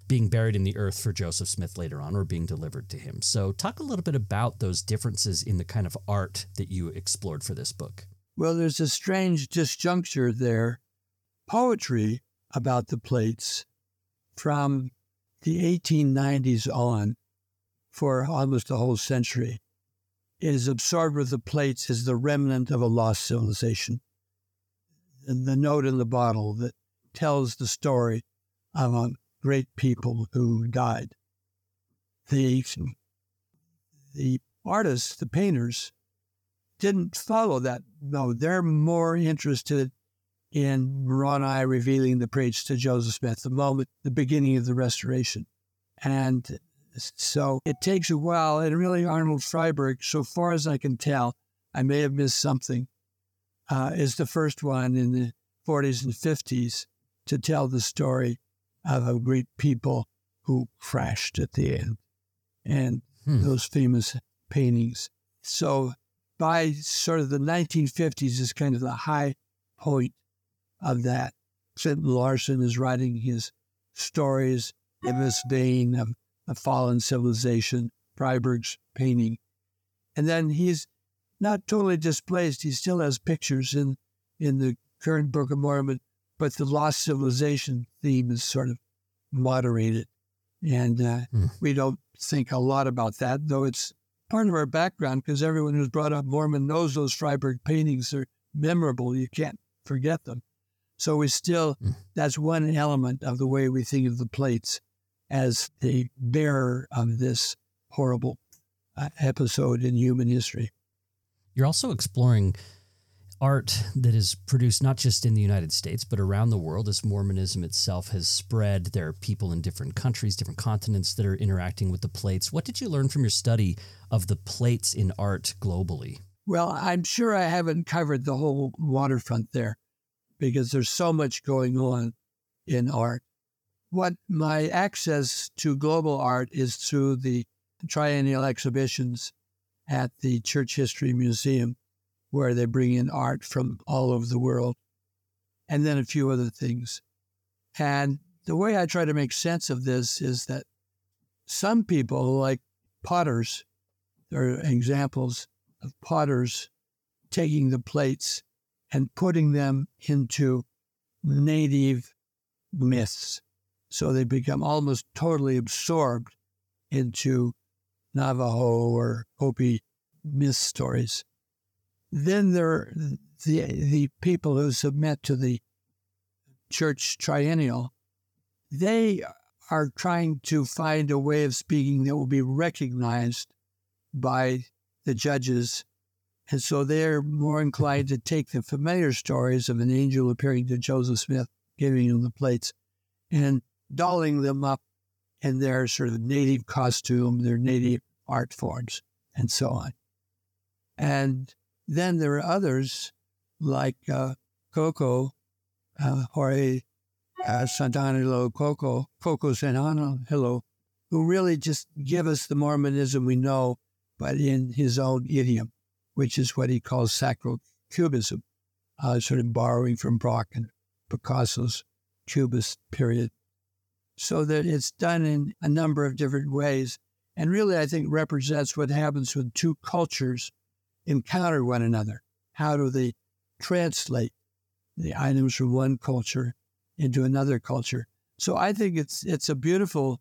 being buried in the earth for Joseph Smith later on or being delivered to him. So talk a little bit about those differences in the kind of art that you explored for this book. Well, there's a strange disjuncture there. Poetry about the plates from the eighteen nineties on, for almost a whole century, is absorbed with the plates as the remnant of a lost civilization. And the note in the bottle that tells the story of a great people who died. The, the artists, the painters, didn't follow that. No, they're more interested in Moroni revealing the preach to Joseph Smith, the moment, the beginning of the Restoration. And so it takes a while, and really Arnold Freiberg, so far as I can tell, I may have missed something, uh, is the first one in the forties and fifties to tell the story of a great people who crashed at the end, and hmm. those famous paintings. So by sort of the nineteen fifties is kind of the high point of that. Clinton Larson is writing his stories in this vein of a fallen civilization, Freiberg's painting. And then he's not totally displaced. He still has pictures in, in the current Book of Mormon, but the lost civilization theme is sort of moderated. And uh, mm. we don't think a lot about that, though it's part of our background, because everyone who's brought up Mormon knows those Freiberg paintings are memorable. You can't forget them. So we still, mm. that's one element of the way we think of the plates as the bearer of this horrible uh, episode in human history. You're also exploring art that is produced not just in the United States, but around the world as Mormonism itself has spread. There are people in different countries, different continents that are interacting with the plates. What did you learn from your study of the plates in art globally? Well, I'm sure I haven't covered the whole waterfront there, because there's so much going on in art. What my access to global art is through the triennial exhibitions at the Church History Museum, where they bring in art from all over the world, and then a few other things. And the way I try to make sense of this is that some people, like potters, there are examples of potters taking the plates and putting them into native myths. So they become almost totally absorbed into Navajo or Hopi myth stories. Then there are the, the people who submit to the church triennial. They are trying to find a way of speaking that will be recognized by the judges. And so they're more inclined to take the familiar stories of an angel appearing to Joseph Smith, giving him the plates, and dolling them up in their sort of native costume, their native art forms, and so on. And then there are others like uh, Coco, uh, Jorge uh, Santanilo Coco, Coco Santanilo, who really just give us the Mormonism we know, but in his own idiom, which is what he calls sacral cubism, uh, sort of borrowing from Brock and Picasso's Cubist period. So that it's done in a number of different ways, and really I think represents what happens when two cultures encounter one another. How do they translate the items from one culture into another culture? So I think it's it's a beautiful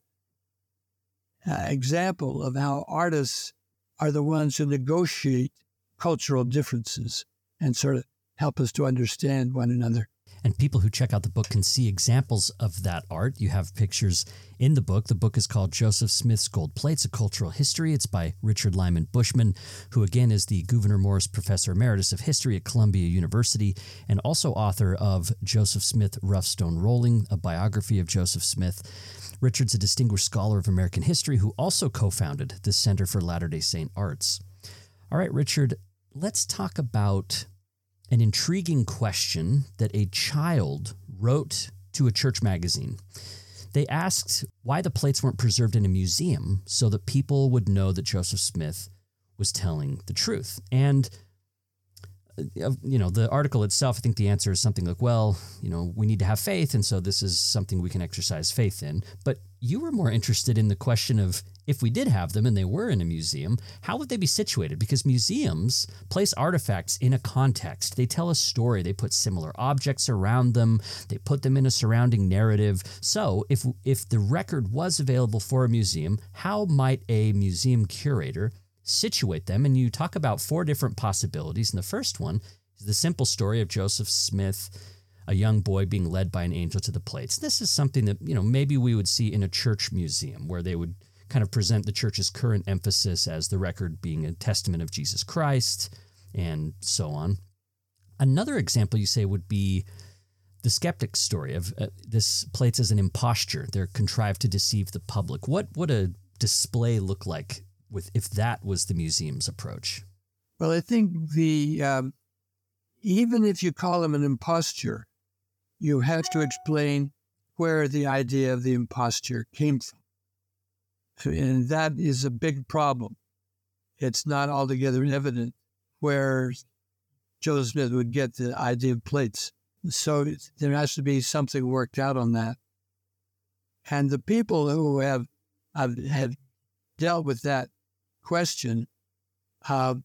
uh, example of how artists are the ones who negotiate cultural differences and sort of help us to understand one another. And people who check out the book can see examples of that art. You have pictures in the book. The book is called Joseph Smith's Gold Plates, A Cultural History. It's by Richard Lyman Bushman, who again is the Gouverneur Morris Professor Emeritus of History at Columbia University, and also author of Joseph Smith, Rough Stone Rolling, a biography of Joseph Smith. Richard's a distinguished scholar of American history who also co-founded the Center for Latter-day Saint Arts. All right, Richard, let's talk about an intriguing question that a child wrote to a church magazine. They asked why the plates weren't preserved in a museum so that people would know that Joseph Smith was telling the truth. And, you know, the article itself, I think the answer is something like, well, you know, we need to have faith, and so this is something we can exercise faith in. But you were more interested in the question of, if we did have them and they were in a museum, how would they be situated? Because museums place artifacts in a context. They tell a story. They put similar objects around them. They put them in a surrounding narrative. So if if the record was available for a museum, how might a museum curator situate them? And you talk about four different possibilities. And the first one is the simple story of Joseph Smith, a young boy being led by an angel to the plates. This is something that, you know, maybe we would see in a church museum where they would kind of present the church's current emphasis as the record being a testament of Jesus Christ and so on. Another example you say would be the skeptic's story of uh, this plates as an imposture. They're contrived to deceive the public. What would a display look like with if that was the museum's approach? Well, I think the um, even if you call them an imposture, you have to explain where the idea of the imposture came from. And that is a big problem. It's not altogether evident where Joseph Smith would get the idea of plates. So there has to be something worked out on that. And the people who have have dealt with that question uh,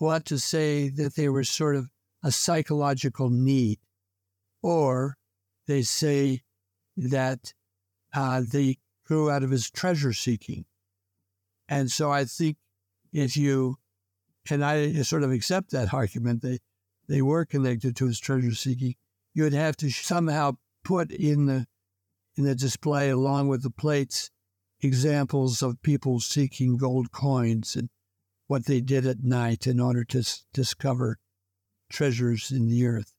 want to say that they were sort of a psychological need, or they say that uh, they grew out of his treasure seeking. And so I think if you, and I sort of accept that argument, they, they were connected to his treasure seeking, you would have to somehow put in the in the display, along with the plates, examples of people seeking gold coins and what they did at night in order to s- discover treasures in the earth.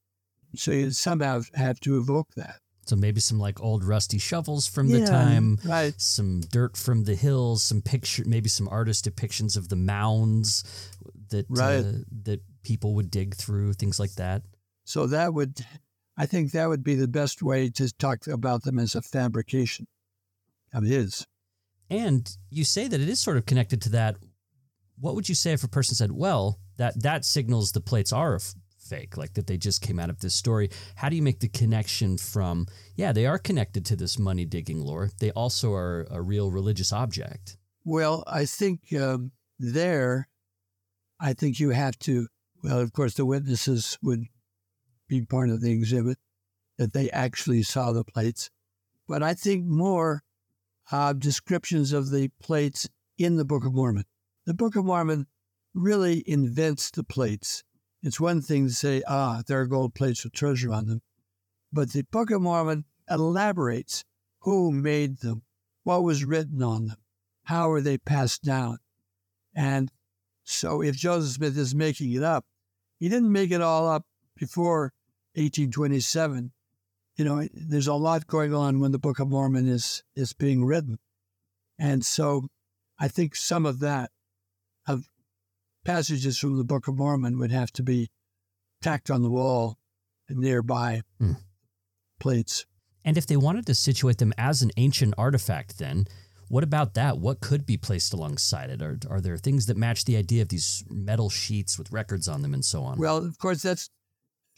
So you somehow have to evoke that. So maybe some like old rusty shovels from the yeah, time, right. Some dirt from the hills, some picture, maybe some artist depictions of the mounds that right. uh, that people would dig through, things like that. So that would, I think, that would be the best way to talk about them as a fabrication of his. And you say that it is sort of connected to that. What would you say if a person said, "Well, that that signals the plates are a f- fake, like that they just came out of this story"? How do you make the connection from, yeah, they are connected to this money digging lore, they also are a real religious object? Well, I think um, there, I think you have to, well, of course, the witnesses would be part of the exhibit, that they actually saw the plates. But I think more uh, descriptions of the plates in the Book of Mormon. The Book of Mormon really invents the plates. It's one thing to say, ah, there are gold plates with treasure on them. But the Book of Mormon elaborates who made them, what was written on them, how were they passed down. And so if Joseph Smith is making it up, he didn't make it all up before eighteen twenty-seven. You know, there's a lot going on when the Book of Mormon is, is being written. And so I think some of that, of passages from the Book of Mormon, would have to be tacked on the wall and nearby mm. plates. And if they wanted to situate them as an ancient artifact, then what about that? What could be placed alongside it? Are, are there things that match the idea of these metal sheets with records on them and so on? Well, of course, that's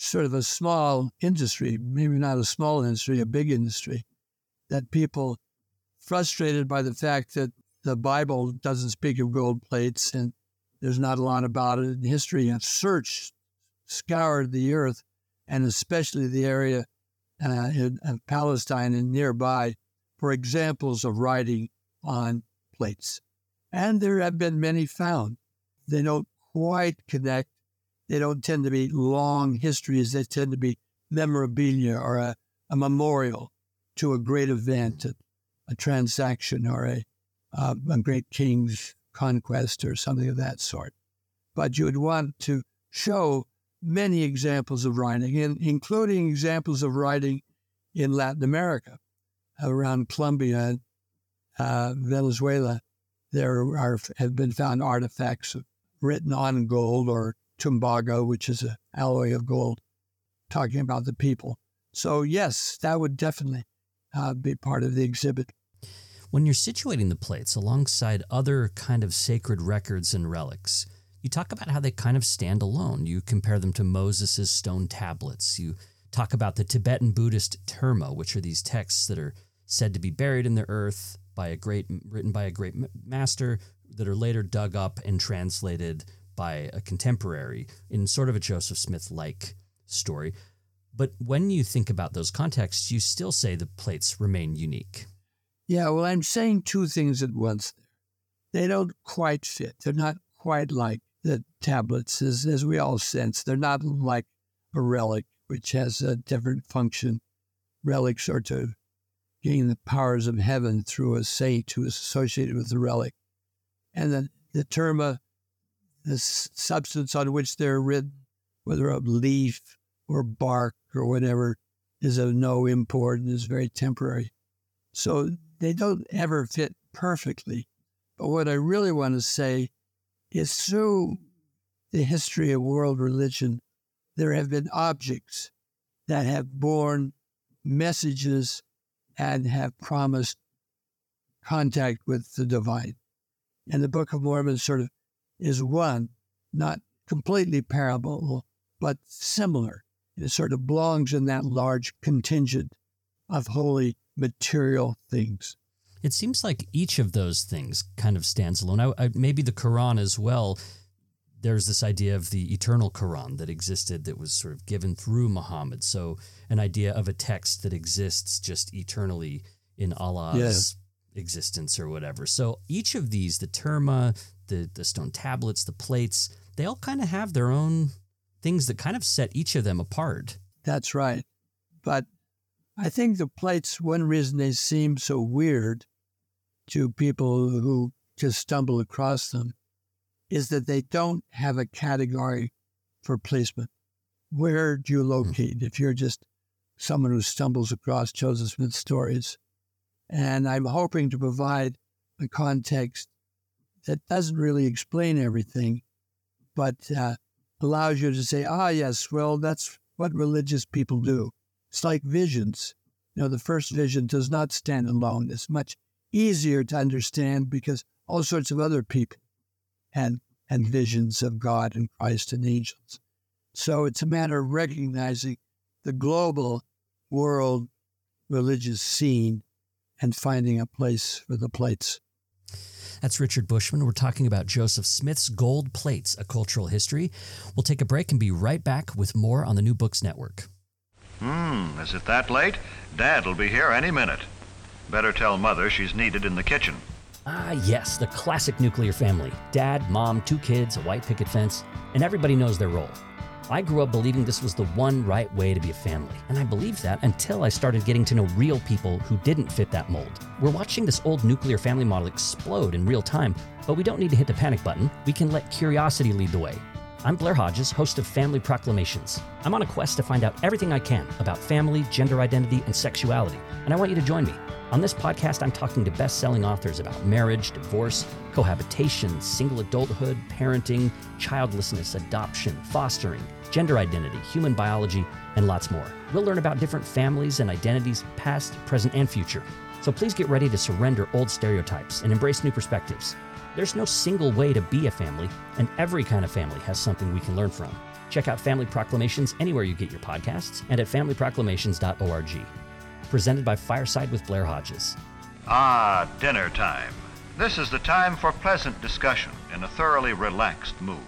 sort of a small industry, maybe not a small industry, a big industry, that people frustrated by the fact that the Bible doesn't speak of gold plates and there's not a lot about it in history. I've searched, scoured the earth, and especially the area uh, in, of Palestine and nearby, for examples of writing on plates. And there have been many found. They don't quite connect. They don't tend to be long histories. They tend to be memorabilia or a, a memorial to a great event, a, a transaction, or a, uh, a great king's conquest or something of that sort. But you would want to show many examples of writing, including examples of writing in Latin America. Around Colombia and uh, Venezuela, there are have been found artifacts written on gold, or tumbago, which is an alloy of gold, talking about the people. So yes, that would definitely uh, be part of the exhibit. When you're situating the plates alongside other kind of sacred records and relics, you talk about how they kind of stand alone. You compare them to Moses' stone tablets. You talk about the Tibetan Buddhist terma, which are these texts that are said to be buried in the earth by a great written by a great master that are later dug up and translated by a contemporary in sort of a Joseph Smith-like story. But when you think about those contexts, you still say the plates remain unique. Yeah, well, I'm saying two things at once there. They don't quite fit. They're not quite like the tablets, as, as we all sense. They're not like a relic, which has a different function. Relics are to gain the powers of heaven through a saint who is associated with the relic. And then the terma, the substance on which they're written, whether a leaf or bark or whatever, is of no import and is very temporary. So they don't ever fit perfectly. But what I really want to say is through the history of world religion, there have been objects that have borne messages and have promised contact with the divine. And the Book of Mormon sort of is one, not completely parable, but similar. It sort of belongs in that large contingent of holy material things. It seems like each of those things kind of stands alone. I, I, maybe the Quran as well. There's this idea of the eternal Quran that existed, that was sort of given through Muhammad. So an idea of a text that exists just eternally in Allah's yeah. existence or whatever. So each of these, the terma, the, the stone tablets, the plates, they all kind of have their own things that kind of set each of them apart. That's right. But I think the plates, one reason they seem so weird to people who just stumble across them is that they don't have a category for placement. Where do you locate? Mm-hmm. If you're just someone who stumbles across Joseph Smith's stories. And I'm hoping to provide a context that doesn't really explain everything, but uh, allows you to say, ah, yes, well, that's what religious people do. It's like visions. You know, the first vision does not stand alone. It's much easier to understand because all sorts of other people and and visions of God and Christ and angels. So it's a matter of recognizing the global world religious scene and finding a place for the plates. That's Richard Bushman. We're talking about Joseph Smith's Gold Plates, A Cultural History. We'll take a break and be right back with more on the New Books Network. Hmm, is it that late? Dad'll be here any minute. Better tell Mother she's needed in the kitchen. Ah, yes, the classic nuclear family. Dad, mom, two kids, a white picket fence, and everybody knows their role. I grew up believing this was the one right way to be a family, and I believed that until I started getting to know real people who didn't fit that mold. We're watching this old nuclear family model explode in real time, but we don't need to hit the panic button. We can let curiosity lead the way. I'm Blair Hodges, host of Family Proclamations. I'm on a quest to find out everything I can about family, gender identity, and sexuality, and I want you to join me. On this podcast, I'm talking to best-selling authors about marriage, divorce, cohabitation, single adulthood, parenting, childlessness, adoption, fostering, gender identity, human biology, and lots more. We'll learn about different families and identities, past, present, and future. So please get ready to surrender old stereotypes and embrace new perspectives. There's no single way to be a family, and every kind of family has something we can learn from. Check out Family Proclamations anywhere you get your podcasts and at family proclamations dot org. Presented by Fireside with Blair Hodges. Ah, dinner time. This is the time for pleasant discussion in a thoroughly relaxed mood.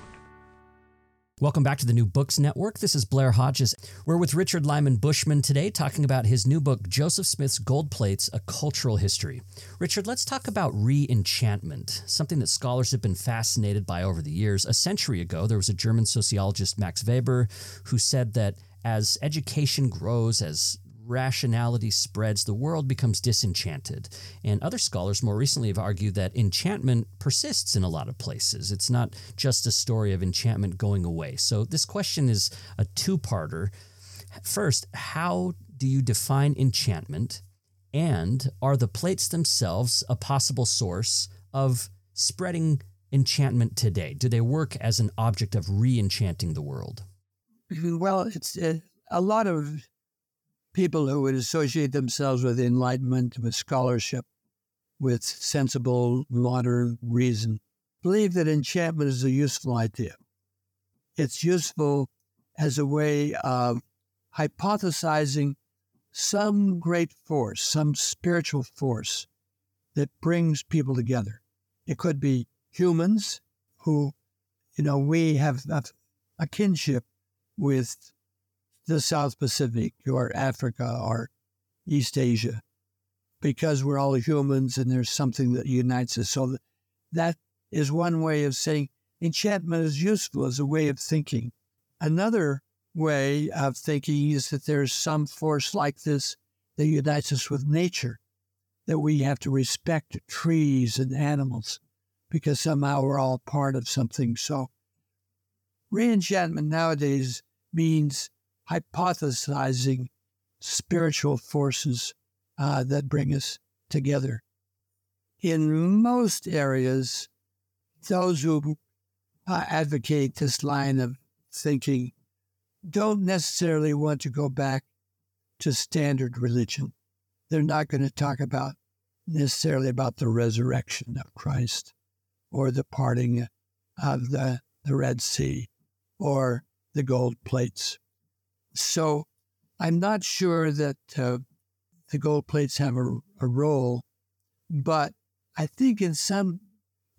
Welcome back to the New Books Network. This is Blair Hodges. We're with Richard Lyman Bushman today talking about his new book, Joseph Smith's Gold Plates, A Cultural History. Richard, let's talk about re-enchantment, something that scholars have been fascinated by over the years. A century ago, there was a German sociologist, Max Weber, who said that as education grows, as rationality spreads, the world becomes disenchanted. And other scholars more recently have argued that enchantment persists in a lot of places. It's not just a story of enchantment going away. So this question is a two-parter. First, how do you define enchantment? And are the plates themselves a possible source of spreading enchantment today? Do they work as an object of re-enchanting the world? Well, it's a, a lot of people who would associate themselves with enlightenment, with scholarship, with sensible modern reason, believe that enchantment is a useful idea. It's useful as a way of hypothesizing some great force, some spiritual force that brings people together. It could be humans who, you know, we have a kinship with the South Pacific or Africa or East Asia, because we're all humans and there's something that unites us. So that is one way of saying enchantment is useful as a way of thinking. Another way of thinking is that there's some force like this that unites us with nature, that we have to respect trees and animals because somehow we're all part of something. So Reenchantment nowadays means hypothesizing spiritual forces uh, that bring us together. In most areas, those who uh, advocate this line of thinking don't necessarily want to go back to standard religion. They're not going to talk about necessarily about the resurrection of Christ or the parting of the, the Red Sea or the gold plates. So I'm not sure that uh, the gold plates have a, a role, but I think in some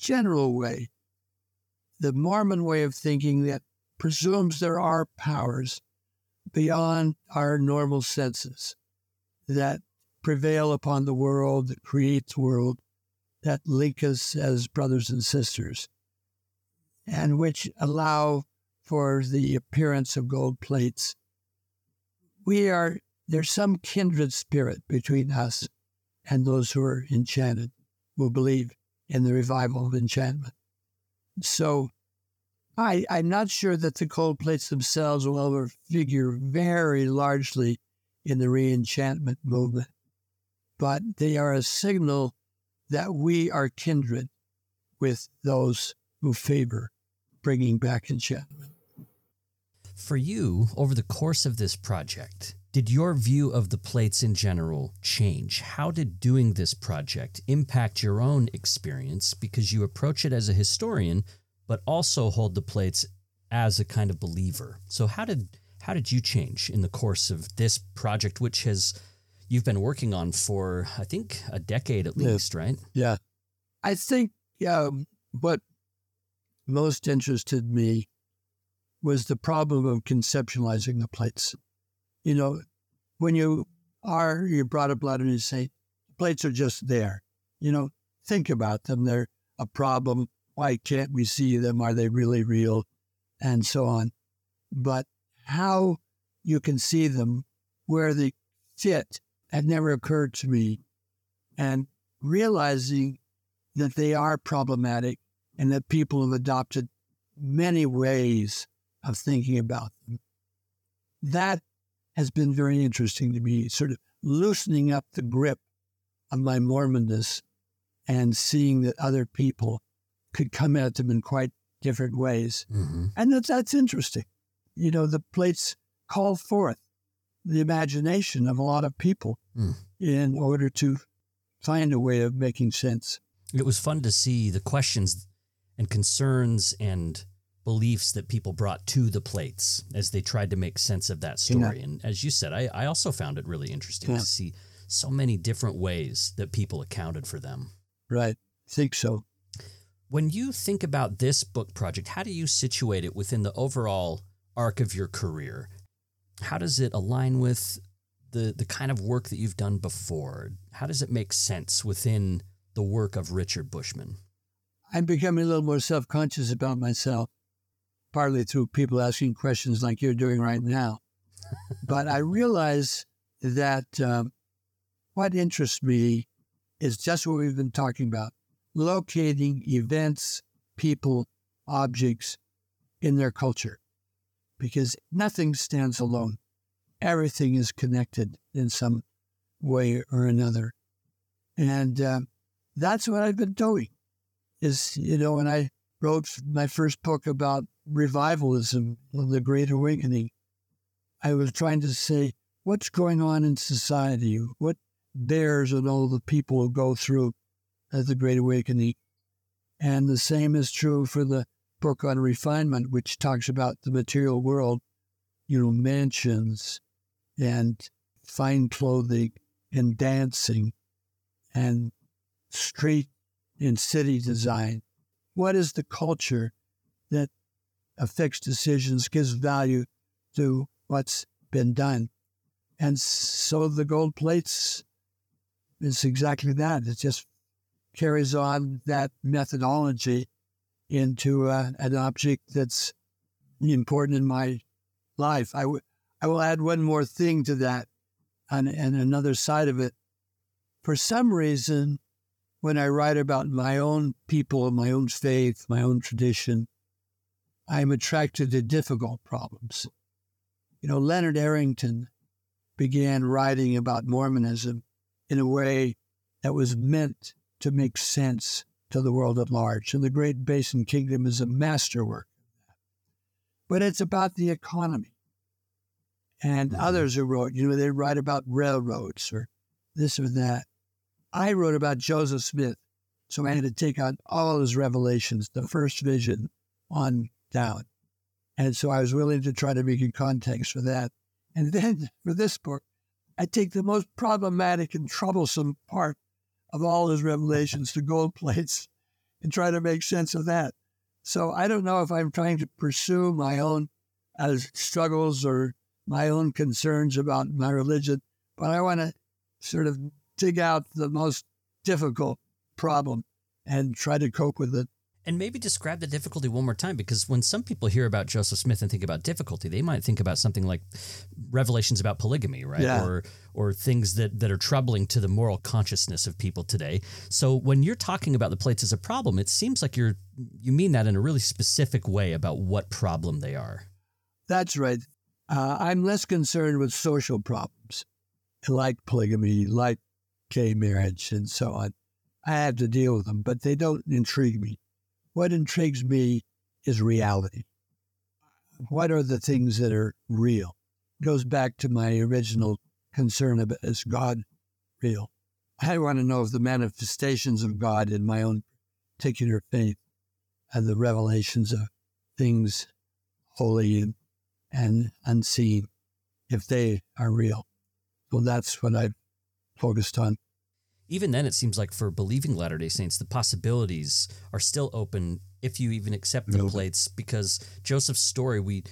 general way, the Mormon way of thinking that presumes there are powers beyond our normal senses that prevail upon the world, that create the world, that link us as brothers and sisters, and which allow for the appearance of gold plates. We are, there's some kindred spirit between us and those who are enchanted, who believe in the revival of enchantment. So I, I'm not sure that the gold plates themselves will ever figure very largely in the reenchantment movement, but they are a signal that we are kindred with those who favor bringing back enchantment. For you, over the course of this project, did your view of the plates in general change? How did doing this project impact your own experience? Because you approach it as a historian, but also hold the plates as a kind of believer. So how did how did you change in the course of this project, which has you've been working on for, I think, a decade at least, yeah. right? Yeah. I think um, what most interested me was the problem of conceptualizing the plates. You know, when you are, you're brought up Latter-day Saint, you say, plates are just there. You know, think about them. They're a problem. Why can't we see them? Are they really real? And so on. But how you can see them, where they fit, had never occurred to me. And realizing that they are problematic and that people have adopted many ways of thinking about them. That has been very interesting to me, sort of loosening up the grip of my Mormonness and seeing that other people could come at them in quite different ways. Mm-hmm. And that's, that's interesting. You know, the plates call forth the imagination of a lot of people mm. in order to find a way of making sense. It was fun to see the questions and concerns and beliefs that people brought to the plates as they tried to make sense of that story. Yeah. And as you said, I, I also found it really interesting yeah. to see so many different ways that people accounted for them. Right. I think so. When you think about this book project, how do you situate it within the overall arc of your career? How does it align with the, the kind of work that you've done before? How does it make sense within the work of Richard Bushman? I'm becoming a little more self-conscious about myself, partly through people asking questions like you're doing right now. But I realize that um, what interests me is just what we've been talking about, locating events, people, objects in their culture, because nothing stands alone. Everything is connected in some way or another. And um, that's what I've been doing. Is, you know, when I wrote my first book about revivalism, The Great Awakening, I was trying to say, what's going on in society? What bears on all the people who go through the Great Awakening? And the same is true for the book on refinement, which talks about the material world, you know, mansions and fine clothing and dancing and street and city design. What is the culture that affects decisions, gives value to what's been done? And so the gold plates is exactly that. It just carries on that methodology into uh, an object that's important in my life. I, w- I will add one more thing to that and, and another side of it. For some reason, when I write about my own people, my own faith, my own tradition, I am attracted to difficult problems. You know, Leonard Arrington began writing about Mormonism in a way that was meant to make sense to the world at large. And the Great Basin Kingdom is a masterwork. But it's about the economy. And mm-hmm. others who wrote, you know, they write about railroads or this or that. I wrote about Joseph Smith, so I had to take on all his revelations, the first vision on down. And so I was willing to try to make a context for that. And then for this book, I take the most problematic and troublesome part of all his revelations to gold plates and try to make sense of that. So I don't know if I'm trying to pursue my own uh, struggles or my own concerns about my religion, but I want to sort of dig out the most difficult problem and try to cope with it. And maybe describe the difficulty one more time, because when some people hear about Joseph Smith and think about difficulty, they might think about something like revelations about polygamy, right? Yeah. Or or things that, that are troubling to the moral consciousness of people today. So when you're talking about the plates as a problem, it seems like you're you mean that in a really specific way about what problem they are. That's right. Uh, I'm less concerned with social problems, like polygamy, like gay marriage, and so on. I have to deal with them, but they don't intrigue me. What intrigues me is reality. What are the things that are real? It goes back to my original concern about, is God real? I want to know if the manifestations of God in my own particular faith and the revelations of things holy and, and unseen, if they are real. Well, that's what I've focused on. Even then, it seems like for believing Latter-day Saints, the possibilities are still open if you even accept the plates, because Joseph's story, we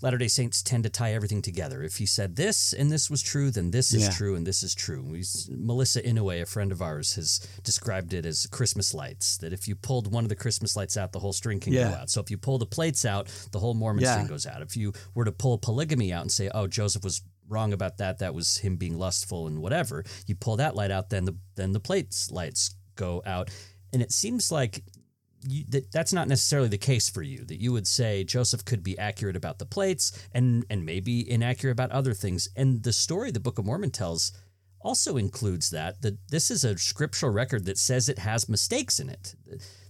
Latter-day Saints tend to tie everything together. If he said this and this was true, then this is yeah. true and this is true. We, Melissa Inouye, a friend of ours, has described it as Christmas lights, that if you pulled one of the Christmas lights out, the whole string can yeah. go out. So if you pull the plates out, the whole Mormon yeah. string goes out. If you were to pull polygamy out and say, oh, Joseph was wrong about that, that was him being lustful and whatever, you pull that light out, then the then the plates lights go out. And it seems like you, that that's not necessarily the case for you, that you would say Joseph could be accurate about the plates and and maybe inaccurate about other things. And the story the Book of Mormon tells also includes that, that this is a scriptural record that says it has mistakes in it.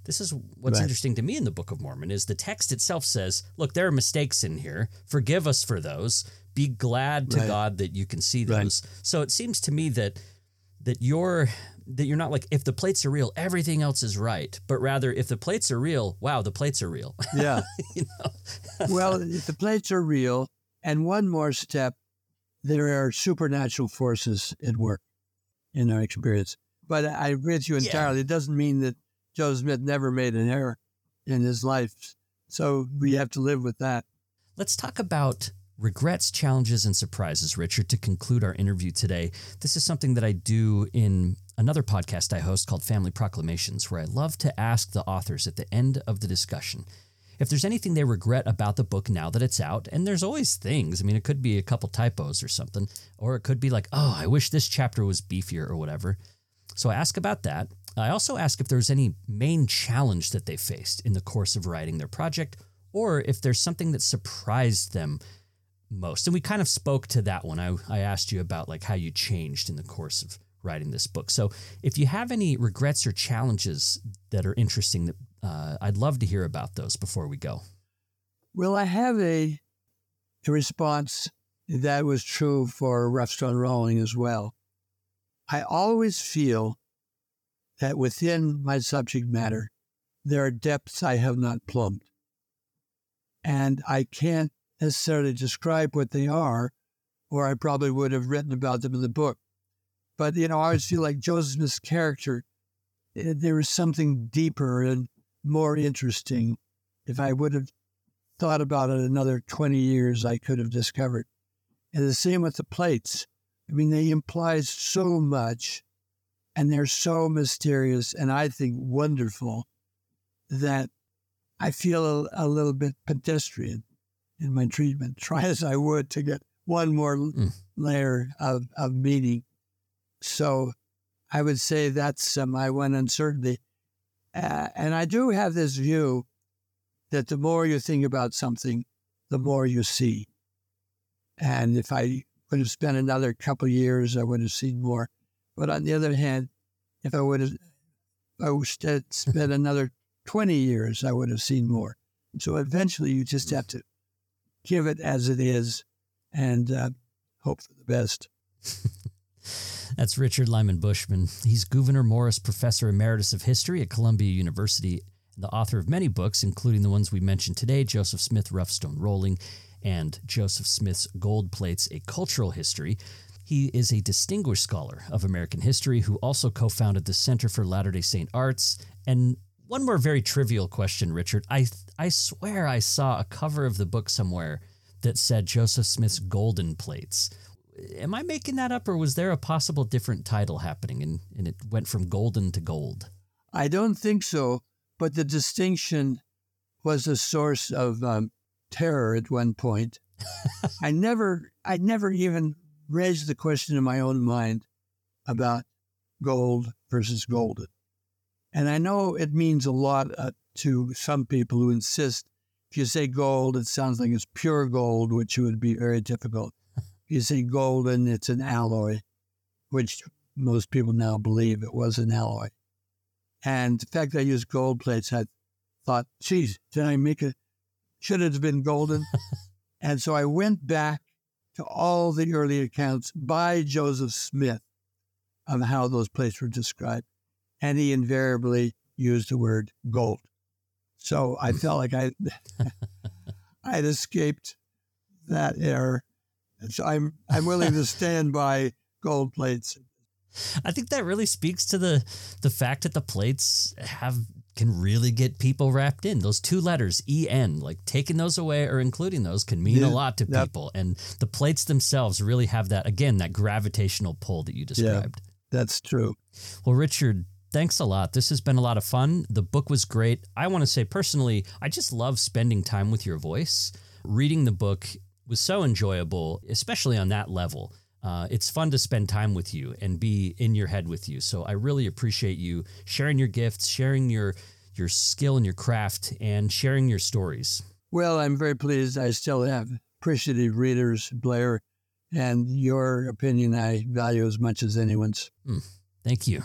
This is what's right. interesting to me in the Book of Mormon is the text itself says, look, there are mistakes in here. Forgive us for those. Be glad to right. God that you can see those. Right. So it seems to me that that you're that you're not like, if the plates are real, everything else is right. But rather, if the plates are real, wow, the plates are real. Yeah. You know? Well, if the plates are real, and one more step, there are supernatural forces at work in our experience. But I agree with you entirely. Yeah. It doesn't mean that Joseph Smith never made an error in his life. So we have to live with that. Let's talk about regrets, challenges, and surprises, Richard, to conclude our interview today. This is something that I do in another podcast I host called Family Proclamations, where I love to ask the authors at the end of the discussion if there's anything they regret about the book now that it's out. And there's always things. I mean, it could be a couple typos or something, or it could be like, oh, I wish this chapter was beefier or whatever. So I ask about that. I also ask if there's any main challenge that they faced in the course of writing their project, or if there's something that surprised them most. And we kind of spoke to that one. I, I asked you about like how you changed in the course of writing this book. So if you have any regrets or challenges that are interesting, that uh, I'd love to hear about those before we go. Well, I have a, a response that was true for Rough Stone Rolling as well. I always feel that within my subject matter, there are depths I have not plumbed. And I can't necessarily describe what they are, or I probably would have written about them in the book. But, you know, I always feel like Joseph Smith's character, there was something deeper and more interesting. If I would have thought about it another twenty years, I could have discovered. And the same with the plates. I mean, they imply so much, and they're so mysterious, and I think wonderful, that I feel a, a little bit pedestrian in my treatment, try as I would to get one more mm. layer of, of meaning. So I would say that's uh, my one uncertainty. Uh, and I do have this view that the more you think about something, the more you see. And if I would have spent another couple of years, I would have seen more. But on the other hand, if I would have I would have spent another twenty years, I would have seen more. So eventually you just have to give it as it is and uh, hope for the best. That's Richard Lyman Bushman. He's Gouverneur Morris Professor Emeritus of History at Columbia University, and the author of many books, including the ones we mentioned today, Joseph Smith, Rough Stone Rolling, and Joseph Smith's Gold Plates, A Cultural History. He is a distinguished scholar of American history who also co-founded the Center for Latter-day Saint Arts. And one more very trivial question, Richard. I I swear I saw a cover of the book somewhere that said Joseph Smith's Golden Plates. Am I making that up, or was there a possible different title happening and, and it went from golden to gold? I don't think so, but the distinction was a source of um, terror at one point. I never, I never even... raised the question in my own mind about gold versus golden. And I know it means a lot uh, to some people who insist, if you say gold, it sounds like it's pure gold, which would be very difficult. If you say golden, it's an alloy, which most people now believe it was an alloy. And the fact that I used gold plates, I thought, geez, did I make it? Should it have been golden? And so I went back to all the early accounts by Joseph Smith of how those plates were described. And he invariably used the word gold. So I felt like I, I'd escaped that error. And so I'm, I'm willing to stand by gold plates. I think that really speaks to the, the fact that the plates have can really get people wrapped in. Those two letters, E N, like taking those away or including those can mean yeah, a lot to yep. people. And the plates themselves really have that, again, that gravitational pull that you described. Yeah, that's true. Well, Richard, thanks a lot. This has been a lot of fun. The book was great. I want to say personally, I just love spending time with your voice. Reading the book was so enjoyable, especially on that level. Uh, it's fun to spend time with you and be in your head with you. So I really appreciate you sharing your gifts, sharing your your skill and your craft, and sharing your stories. Well, I'm very pleased. I still have appreciative readers, Blair, and your opinion I value as much as anyone's. Mm, thank you.